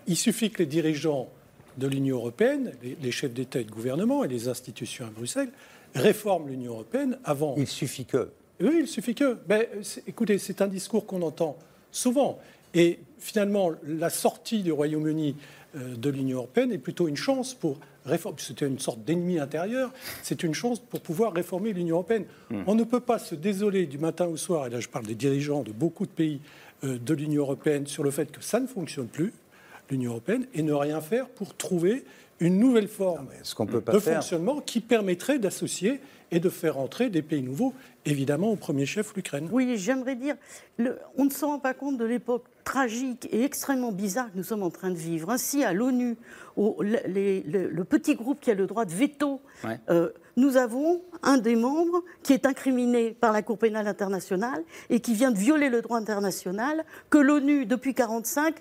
Il suffit que les dirigeants de l'Union européenne, les chefs d'État et de gouvernement et les institutions à Bruxelles réforment l'Union européenne avant... Il suffit que... Oui, il suffit que... Écoutez, c'est un discours qu'on entend souvent. Et finalement, la sortie du Royaume-Uni de l'Union européenne est plutôt une chance pour réformer. C'était une sorte d'ennemi intérieur. C'est une chance pour pouvoir réformer l'Union européenne. On ne peut pas se désoler du matin au soir, et là je parle des dirigeants de beaucoup de pays de l'Union européenne, sur le fait que ça ne fonctionne plus, l'Union européenne, et ne rien faire pour trouver une nouvelle forme fonctionnement qui permettrait d'associer et de faire entrer des pays nouveaux, évidemment au premier chef l'Ukraine. Oui, j'aimerais dire, on ne se rend pas compte de l'époque tragique et extrêmement bizarre que nous sommes en train de vivre. Ainsi, à l'ONU, le petit groupe qui a le droit de veto, nous avons un des membres qui est incriminé par la Cour pénale internationale et qui vient de violer le droit international, que l'ONU, depuis 1945,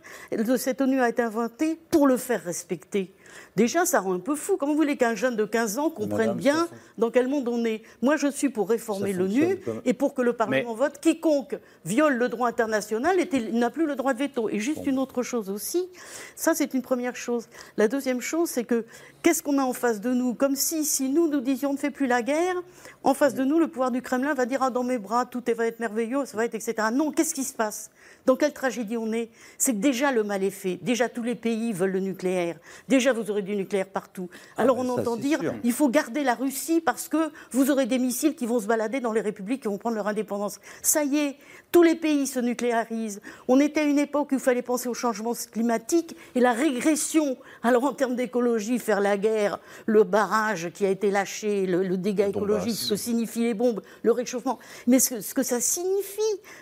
cette ONU a été inventée pour le faire respecter. Déjà, ça rend un peu fou. Comment vous voulez qu'un jeune de 15 ans comprenne bien dans quel monde on est? Moi, je suis pour réformer l'ONU et pour que le Parlement vote. Quiconque viole le droit international n'a plus le droit de veto. Et juste une autre chose aussi, ça c'est une première chose. La deuxième chose, c'est que qu'est-ce qu'on a en face de nous? Comme si nous disions « on ne fait plus la guerre », en face de nous, le pouvoir du Kremlin va dire « ah, dans mes bras, tout va être merveilleux, ça va être, etc. » Non, qu'est-ce qui se passe? Dans quelle tragédie on est? C'est que déjà le mal est fait, déjà tous les pays veulent le nucléaire, déjà vous aurez du nucléaire partout. Alors on entend dire « il faut garder la Russie parce que vous aurez des missiles qui vont se balader dans les républiques qui vont prendre leur indépendance ». Ça y est, tous les pays se nucléarisent. On était à une époque où il fallait penser au changement climatique et la régression. Alors en termes d'écologie, faire la guerre, le barrage qui a été lâché, le dégât écologique, ce que signifient les bombes, le réchauffement. Mais ce que ça signifie,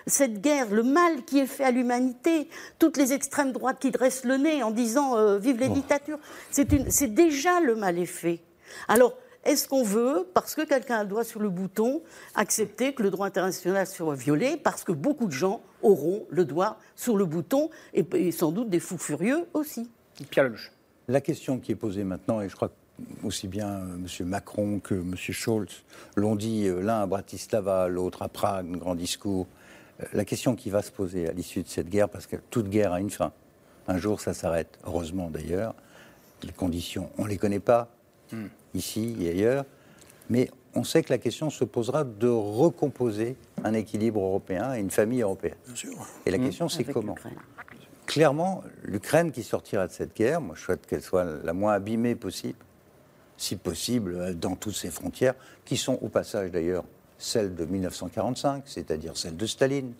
cette guerre, le mal qui est fait à l'humanité, toutes les extrêmes droites qui dressent le nez en disant « vive les dictatures », c'est déjà le mal est fait. Alors, est-ce qu'on veut, parce que quelqu'un a le doigt sur le bouton, accepter que le droit international soit violé, parce que beaucoup de gens auront le doigt sur le bouton, et sans doute des fous furieux aussi. Pierre Lellouche. La question qui est posée maintenant, et je crois aussi bien M. Macron que M. Scholz l'ont dit, l'un à Bratislava, l'autre à Prague, un grand discours, la question qui va se poser à l'issue de cette guerre, parce que toute guerre a une fin. Un jour, ça s'arrête, heureusement d'ailleurs. Les conditions, on ne les connaît pas. Ici et ailleurs, mais on sait que la question se posera de recomposer un équilibre européen et une famille européenne. Bien sûr. Et la question, c'est comment ? Clairement, l'Ukraine qui sortira de cette guerre, moi je souhaite qu'elle soit la moins abîmée possible, si possible, dans toutes ses frontières, qui sont au passage d'ailleurs celles de 1945, c'est-à-dire celles de Staline,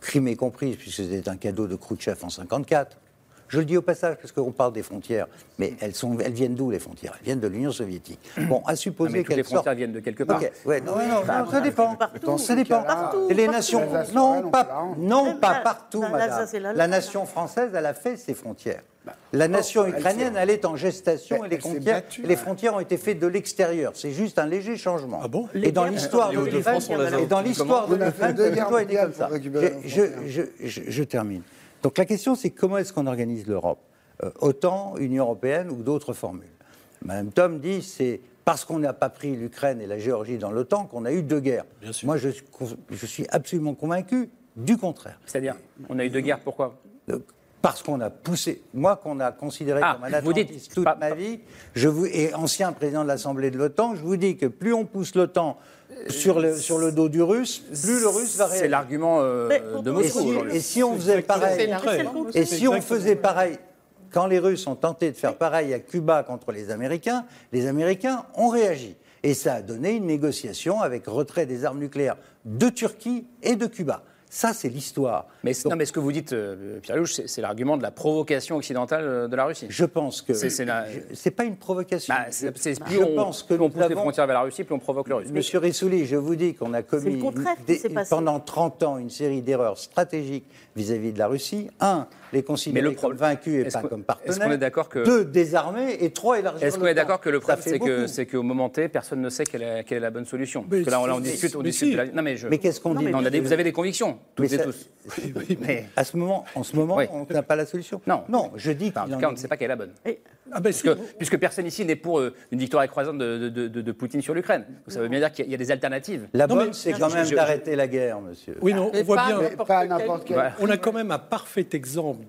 Crimée comprise, puisque c'était un cadeau de Khrouchtchev en 1954. Je le dis au passage, parce qu'on parle des frontières, mais elles viennent d'où les frontières? Elles viennent de l'Union soviétique. Bon, à supposer qu'elles sortent... les frontières viennent de quelque part. Okay. Ouais, non, ça dépend. Partout, ça dépend. Et les nations... Non, pas partout, madame. La nation française, elle a fait ses frontières. La nation ukrainienne, elle est en gestation et les frontières ont été faites de l'extérieur. C'est juste un léger changement. Ah bon? Et dans l'histoire de l'Ukraine, tout a été comme ça. Je termine. Donc la question, c'est comment est-ce qu'on organise l'Europe? OTAN, Union européenne ou d'autres formules? Mme Thom dit c'est parce qu'on n'a pas pris l'Ukraine et la Géorgie dans l'OTAN qu'on a eu deux guerres. Moi, je suis absolument convaincu du contraire. C'est-à-dire, on a eu deux guerres, pourquoi? Parce qu'on a poussé. Moi, qu'on a considéré comme un atlantiste toute ma vie, et ancien président de l'Assemblée de l'OTAN, je vous dis que plus on pousse l'OTAN... Sur le dos du Russe, plus le Russe va réagir. C'est l'argument de Moscou. Et si on faisait pareil, quand les Russes ont tenté de faire pareil à Cuba contre les Américains ont réagi. Et ça a donné une négociation avec retrait des armes nucléaires de Turquie et de Cuba. Ça, c'est l'histoire. Mais ce que vous dites, Pierre Lellouche, c'est l'argument de la provocation occidentale de la Russie. Je pense que... c'est pas une provocation. Plus on pousse les frontières vers la Russie, plus on provoque le Russe. Monsieur Rissouli, je vous dis qu'on a commis pendant 30 ans une série d'erreurs stratégiques vis-à-vis de la Russie. Un, les considérer comme vaincus et pas comme partenaires. Deux, désarmer. Et trois, élargir. Est-ce qu'on est d'accord que le problème, c'est qu'au moment T, personne ne sait quelle est la bonne solution? Parce que là, on discute de la... Mais qu'est-ce qu'on dit? Vous avez des convictions. Tous. Mais en ce moment, on n'a pas la solution. Non, je dis qu'en tout cas, on ne sait pas quelle est la bonne. Puisque personne ici n'est pour une victoire écrasante de Poutine sur l'Ukraine. Ça veut bien dire qu'il y a des alternatives. La bonne, c'est quand même d'arrêter la guerre, monsieur. Oui, non, on voit bien. On a quand même un parfait exemple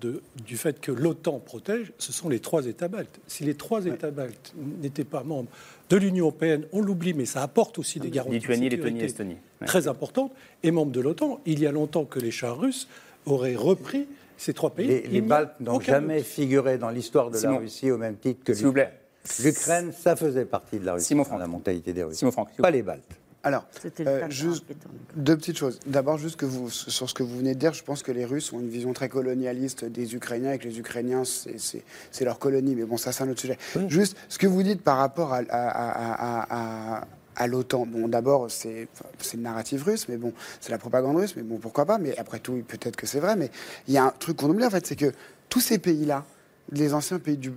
du fait que l'OTAN protège, ce sont les trois États baltes. Si les trois États baltes n'étaient pas membres de l'Union européenne, on l'oublie, mais ça apporte aussi des garanties Lituanie, de sécurité Lettonie, très importantes. Et membre de l'OTAN, il y a longtemps que les chars russes auraient repris ces trois pays. Les Baltes n'ont jamais figuré dans l'histoire de la Russie au même titre que l'Ukraine. S'il vous plaît. L'Ukraine, ça faisait partie de la Russie, dans la mentalité des Russes. Simon Franck, pas les Baltes. Alors, juste deux petites choses. D'abord, juste sur ce que vous venez de dire, je pense que les Russes ont une vision très colonialiste des Ukrainiens et que les Ukrainiens, c'est leur colonie. Mais bon, ça, c'est un autre sujet. Oui. Juste, ce que vous dites par rapport à l'OTAN, bon, d'abord, c'est le narratif russe, mais bon, c'est la propagande russe, mais bon, pourquoi pas. Mais après tout, peut-être que c'est vrai. Mais il y a un truc qu'on oublie, en fait, c'est que tous ces pays-là, les anciens pays du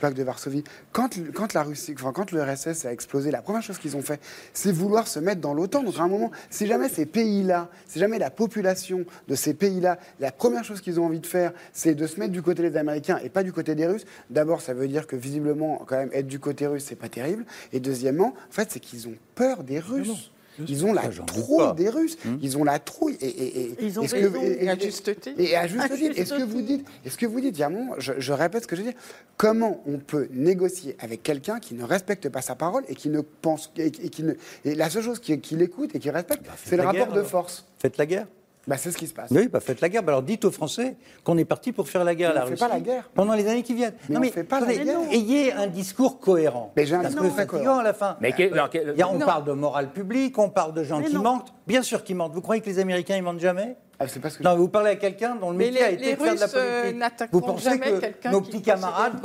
pacte de Varsovie, quand la Russie, enfin, quand l'URSS a explosé, la première chose qu'ils ont fait, c'est vouloir se mettre dans l'OTAN. Donc à un moment, si jamais ces pays-là, si jamais la population de ces pays-là, la première chose qu'ils ont envie de faire, c'est de se mettre du côté des Américains et pas du côté des Russes. D'abord, ça veut dire que visiblement, quand même, être du côté russe, c'est pas terrible. Et deuxièmement, en fait, c'est qu'ils ont peur des Russes. Non. Ils ont la trouille des Russes. Ils ont la trouille. Ils ont raison, et à juste titre. Est-ce que vous dites, Diamant, je répète ce que je dis, comment on peut négocier avec quelqu'un qui ne respecte pas sa parole et qui ne pense... Et la seule chose qu'il écoute et qu'il respecte, c'est le rapport de force. Faites la guerre. C'est ce qui se passe. Oui, faites la guerre. Alors dites aux Français qu'on est parti pour faire la guerre à la Russie. On ne fait pas la guerre. Pendant les années qui viennent. Non, mais ayez un discours cohérent. Mais j'ai un discours fatigant à la fin. On parle de morale publique, on parle de gens qui mentent. Bien sûr qu'ils mentent. Vous croyez que les Américains, ils mentent jamais ? Non, vous parlez à quelqu'un dont le métier a été de faire de la politique. Vous pensez que nos petits camarades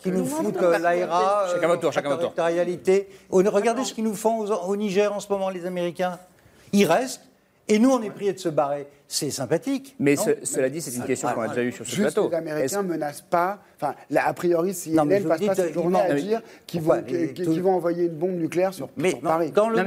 qui nous foutent l'AERA, la territorialité, regardez ce qu'ils nous font au Niger en ce moment, les Américains. Ils restent. Et nous, on est priés de se barrer. C'est sympathique. Mais cela dit, c'est une question qu'on a déjà eue sur ce plateau. Juste que les Américains ne menacent pas... Enfin, a priori, si ils ne passent pas ce journal à dire qu'ils vont envoyer une bombe nucléaire sur Paris. Dans le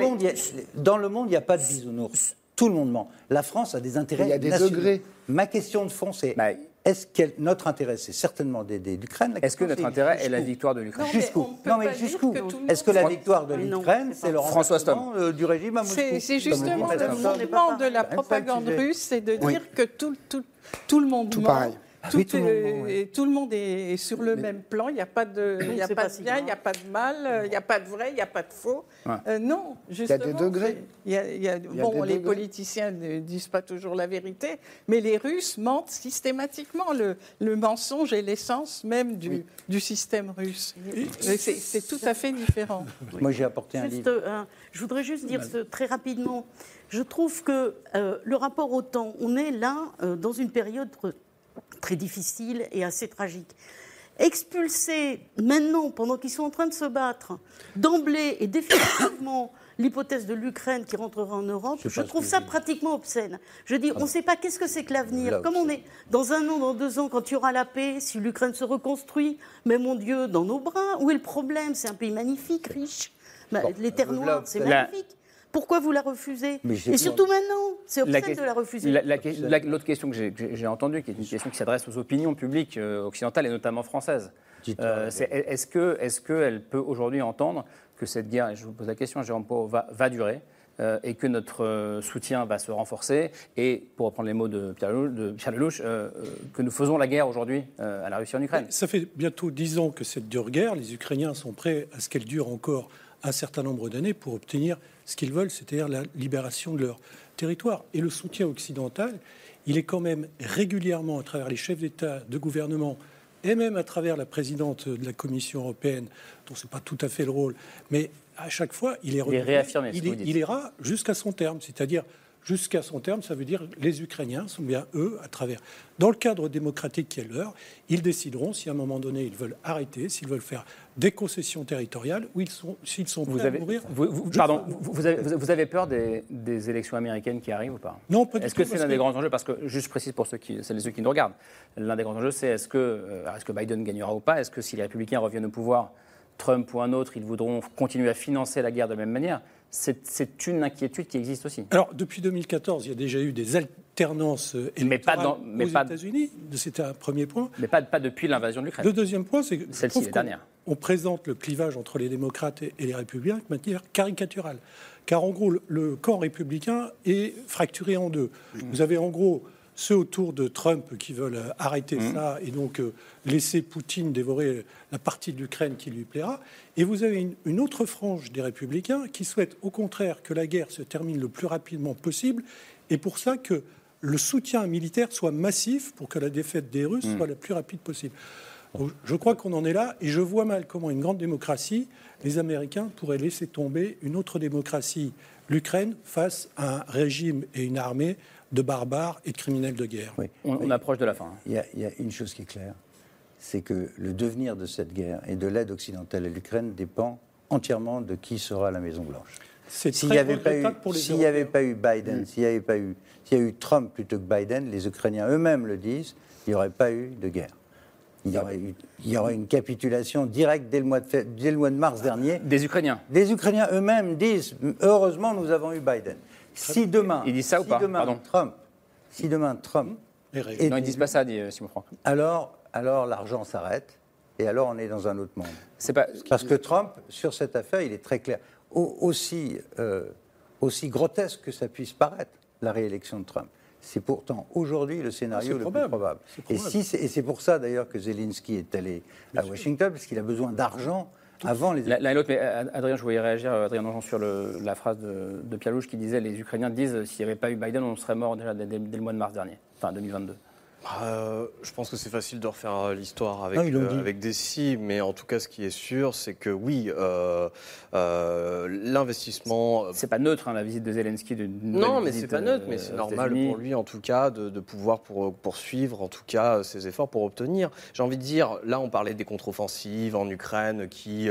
monde, il n'y a pas de bisounours. Tout le monde ment. La France a des intérêts nationaux. Il y a des degrés. Ma question de fond, c'est... Est-ce que notre intérêt, c'est certainement d'aider l'Ukraine? Est-ce que notre intérêt est la victoire de l'Ukraine? Jusqu'où? Non, mais jusqu'où? Est-ce que la victoire de l'Ukraine, c'est le renversement du régime à Moscou? C'est justement le mouvement de la propagande russe, c'est de dire que tout le monde ment. Tout le monde est sur le même plan, il n'y a pas de bien, il n'y a pas de mal, il n'y a pas de vrai, il n'y a pas de faux. Non, justement. Il y a des degrés. Bon, les politiciens ne disent pas toujours la vérité, mais les Russes mentent systématiquement. Le mensonge est l'essence même du système russe. C'est tout à fait différent. Moi, j'ai apporté un livre. Je voudrais juste dire très rapidement, je trouve que le rapport au temps, on est là dans une période très difficile et assez tragique. Expulser maintenant, pendant qu'ils sont en train de se battre, d'emblée et définitivement l'hypothèse de l'Ukraine qui rentrera en Europe, je trouve ça pratiquement obscène. Je dis, on ne sait pas qu'est-ce que c'est que l'avenir. Comme on est dans 1 an, dans 2 ans, quand il y aura la paix, si l'Ukraine se reconstruit, mais mon Dieu, dans nos bras, où est le problème? C'est un pays magnifique, riche. Les terres noires, c'est magnifique. Pourquoi vous la refusez? Et surtout maintenant, c'est obscène de la refuser. L'autre question que j'ai entendue, qui est une question qui s'adresse aux opinions publiques occidentales et notamment françaises, est-ce qu'elle peut aujourd'hui entendre que cette guerre, je vous pose la question à Jérôme Poirot, va durer et que notre soutien va se renforcer et, pour reprendre les mots de Pierre Lellouche, que nous faisons la guerre aujourd'hui à la Russie en Ukraine? Ça fait bientôt 10 ans que cette dure guerre, les Ukrainiens sont prêts à ce qu'elle dure encore un certain nombre d'années pour obtenir ce qu'ils veulent, c'est-à-dire la libération de leur territoire. Et le soutien occidental, il est quand même régulièrement, à travers les chefs d'État, de gouvernement, et même à travers la présidente de la Commission européenne, dont ce n'est pas tout à fait le rôle, mais à chaque fois, il ira jusqu'à son terme. C'est-à-dire, jusqu'à son terme, ça veut dire les Ukrainiens sont bien, eux, à travers... Dans le cadre démocratique qui est leur, ils décideront si à un moment donné ils veulent arrêter, s'ils veulles faire des concessions territoriales, ou s'ils sont prêts à mourir. Vous avez peur des élections américaines qui arrivent ou pas? Non, pas du tout. Est-ce que c'est l'un des grands enjeux? Parce que, juste précise pour ceux qui nous regardent, l'un des grands enjeux, c'est est-ce que Biden gagnera ou pas? Est-ce que si les Républicains reviennent au pouvoir, Trump ou un autre, ils voudront continuer à financer la guerre de la même manière? C'est une inquiétude qui existe aussi. Alors, depuis 2014, il y a déjà eu des alternances électorales aux États-Unis. C'était un premier point. Mais pas depuis l'invasion de l'Ukraine. Le deuxième point, c'est que on présente le clivage entre les démocrates et les républicains de manière caricaturale. Car en gros, le camp républicain est fracturé en deux. Vous avez en gros ceux autour de Trump qui veulent arrêter ça et donc laisser Poutine dévorer la partie de l'Ukraine qui lui plaira. Et vous avez une autre frange des Républicains qui souhaitent au contraire que la guerre se termine le plus rapidement possible et pour ça que le soutien militaire soit massif pour que la défaite des Russes soit la plus rapide possible. Donc, je crois qu'on en est là et je vois mal comment une grande démocratie, les Américains, pourraient laisser tomber une autre démocratie, l'Ukraine, face à un régime et une armée de barbares et de criminels de guerre. Oui. On approche de la fin. Il y a une chose qui est claire, c'est que le devenir de cette guerre et de l'aide occidentale à l'Ukraine dépend entièrement de qui sera à la Maison-Blanche. S'il n'y avait pas eu Biden, s'il y a eu Trump plutôt que Biden, les Ukrainiens eux-mêmes le disent, il n'y aurait pas eu de guerre. Il y aurait une capitulation directe dès le mois de mars dernier. Des Ukrainiens. Les Ukrainiens eux-mêmes disent « Heureusement, nous avons eu Biden ». Si demain, ils disent ça ou pas ? Pardon. Trump... Non, ils disent pas ça, dit Simon Franck. Alors l'argent s'arrête et alors on est dans un autre monde. Parce que Trump, sur cette affaire, il est très clair. Aussi grotesque que ça puisse paraître, la réélection de Trump, c'est pourtant aujourd'hui le scénario le plus probable. Et c'est pour ça d'ailleurs que Zelensky est allé à Washington, parce qu'il a besoin d'argent avant les... L'un et l'autre, mais Adrien, je voulais réagir, Adrien Nonjon, sur la phrase de Pierre Lellouche qui disait « Les Ukrainiens disent s'il n'y avait pas eu Biden, on serait mort déjà dès le mois de mars dernier, enfin 2022 ». Je pense que c'est facile de refaire l'histoire avec des si, mais en tout cas, ce qui est sûr, c'est que oui, l'investissement... C'est pas neutre, hein, la visite de Zelensky. Non, mais c'est pas neutre, mais c'est normal pour lui, en tout cas, de pouvoir poursuivre, en tout cas, ses efforts pour obtenir. J'ai envie de dire, là, on parlait des contre-offensives en Ukraine qui,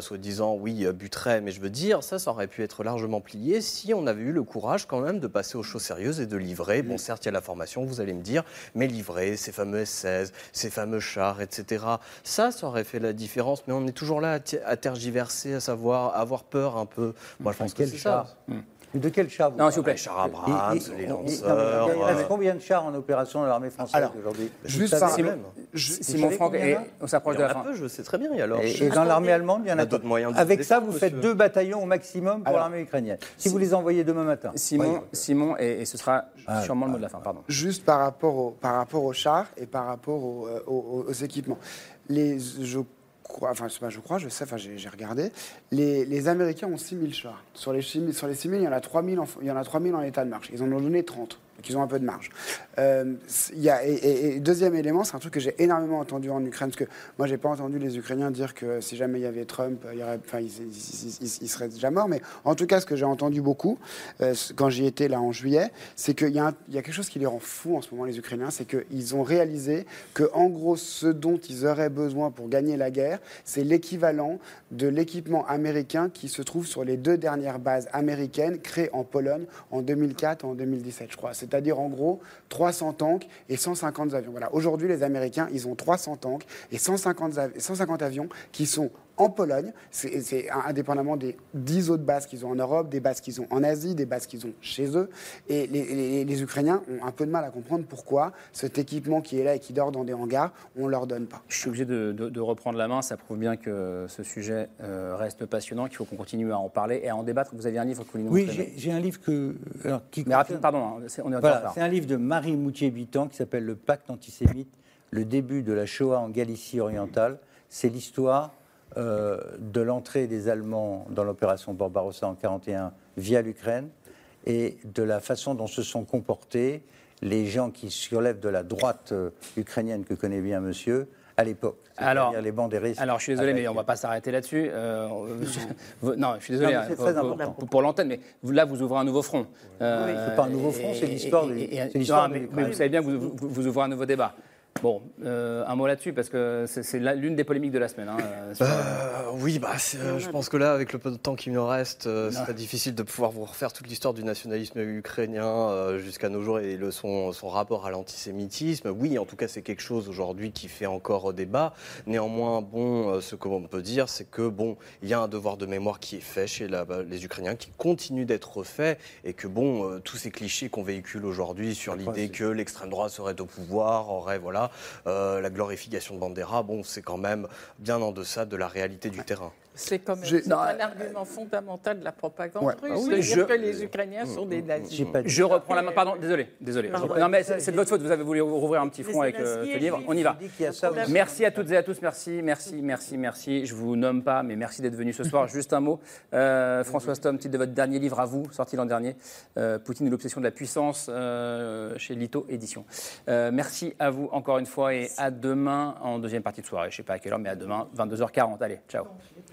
soi-disant, oui, buteraient, mais je veux dire, ça aurait pu être largement plié si on avait eu le courage, quand même, de passer aux choses sérieuses et de livrer. Bon, certes, il y a la formation, vous allez me dire... mais livrer ces fameux F-16, ces fameux chars, etc. Ça aurait fait la différence, mais on est toujours là à tergiverser, à savoir, à avoir peur un peu. Moi, je pense que c'est ça. De quel char vous parlez ? Non, s'il vous plaît. Les chars Abrams, les lanceurs... Il reste combien de chars en opération dans l'armée française aujourd'hui ? Juste ça, Simon Franck, on s'approche de la fin. Je sais très bien. Et dans l'armée allemande, il y en a d'autres moyens. Avec ça, vous faites 2 bataillons au maximum pour l'armée ukrainienne. Si vous les envoyez demain matin. Simon, et ce sera sûrement le mot de la fin, pardon. Juste par rapport aux chars et par rapport aux équipements. J'ai regardé. Les Américains ont 6 000 chars. Sur les 6 000, il y en a 3 000 en état de marche. Ils en ont donné 30, donc ils ont un peu de marge. Deuxième élément, c'est un truc que j'ai énormément entendu en Ukraine, parce que moi, je n'ai pas entendu les Ukrainiens dire que si jamais il y avait Trump, il serait déjà mort. Mais en tout cas, ce que j'ai entendu beaucoup, quand j'y étais là en juillet, c'est qu'il y a quelque chose qui les rend fous en ce moment, les Ukrainiens, c'est qu'ils ont réalisé que, en gros, ce dont ils auraient besoin pour gagner la guerre, c'est l'équivalent de l'équipement américain qui se trouve sur les 2 dernières bases américaines créées en Pologne en 2004 et en 2017, je crois. C'est-à-dire, en gros, 300 tanks et 150 avions. Voilà. Aujourd'hui, les Américains, ils ont 300 tanks et 150 avions qui sont en Pologne, c'est indépendamment des 10 autres bases qu'ils ont en Europe, des bases qu'ils ont en Asie, des bases qu'ils ont chez eux. Et les Ukrainiens ont un peu de mal à comprendre pourquoi cet équipement qui est là et qui dort dans des hangars, on ne leur donne pas. Je suis obligé de reprendre la main. Ça prouve bien que ce sujet reste passionnant, qu'il faut qu'on continue à en parler et à en débattre. Vous avez un livre que vous nous montrez. Oui, j'ai un livre que... Alors, mais rapide, pardon, hein, on est en retard. C'est un livre de Marie Moutier-Bitan qui s'appelle « Le pacte antisémite, le début de la Shoah en Galicie orientale ». C'est l'histoire... de l'entrée des Allemands dans l'opération Barbarossa en 1941 via l'Ukraine et de la façon dont se sont comportés les gens qui surlèvent de la droite ukrainienne que connaît bien monsieur à l'époque. Alors, les bandéristes. Alors, je suis désolé, mais on ne va pas s'arrêter là-dessus. Non, je suis désolé pour l'antenne, mais là, vous ouvrez un nouveau front. C'est pas un nouveau front, c'est l'histoire de l'Ukraine. Mais vous savez bien, vous ouvrez un nouveau débat. Bon, un mot là-dessus, parce que c'est l'une des polémiques de la semaine. Hein, oui, je pense que là, avec le peu de temps qu'il nous reste, c'est pas difficile de pouvoir vous refaire toute l'histoire du nationalisme ukrainien jusqu'à nos jours et son rapport à l'antisémitisme. Oui, en tout cas, c'est quelque chose aujourd'hui qui fait encore débat. Néanmoins, ce qu'on peut dire, c'est que il y a un devoir de mémoire qui est fait chez les Ukrainiens, qui continue d'être fait, et que tous ces clichés qu'on véhicule aujourd'hui sur l'idée que l'extrême droite serait au pouvoir, la glorification de Bandera, c'est quand même bien en deçà de la réalité du terrain. C'est un argument fondamental de la propagande russe, de dire que les Ukrainiens sont des nazis. Je reprends la main, pardon, désolé. Non mais c'est de votre faute, vous avez voulu rouvrir un petit front avec ce livre, on y va. Merci à toutes et à tous, merci. Je vous nomme pas, mais merci d'être venus ce soir. Juste un mot, Françoise Thom, titre de votre dernier livre à vous, sorti l'an dernier, Poutine et l'obsession de la puissance, chez Litho Édition. Merci à vous encore une fois et à demain en deuxième partie de soirée, je ne sais pas à quelle heure, mais à demain, 22h40, allez, ciao.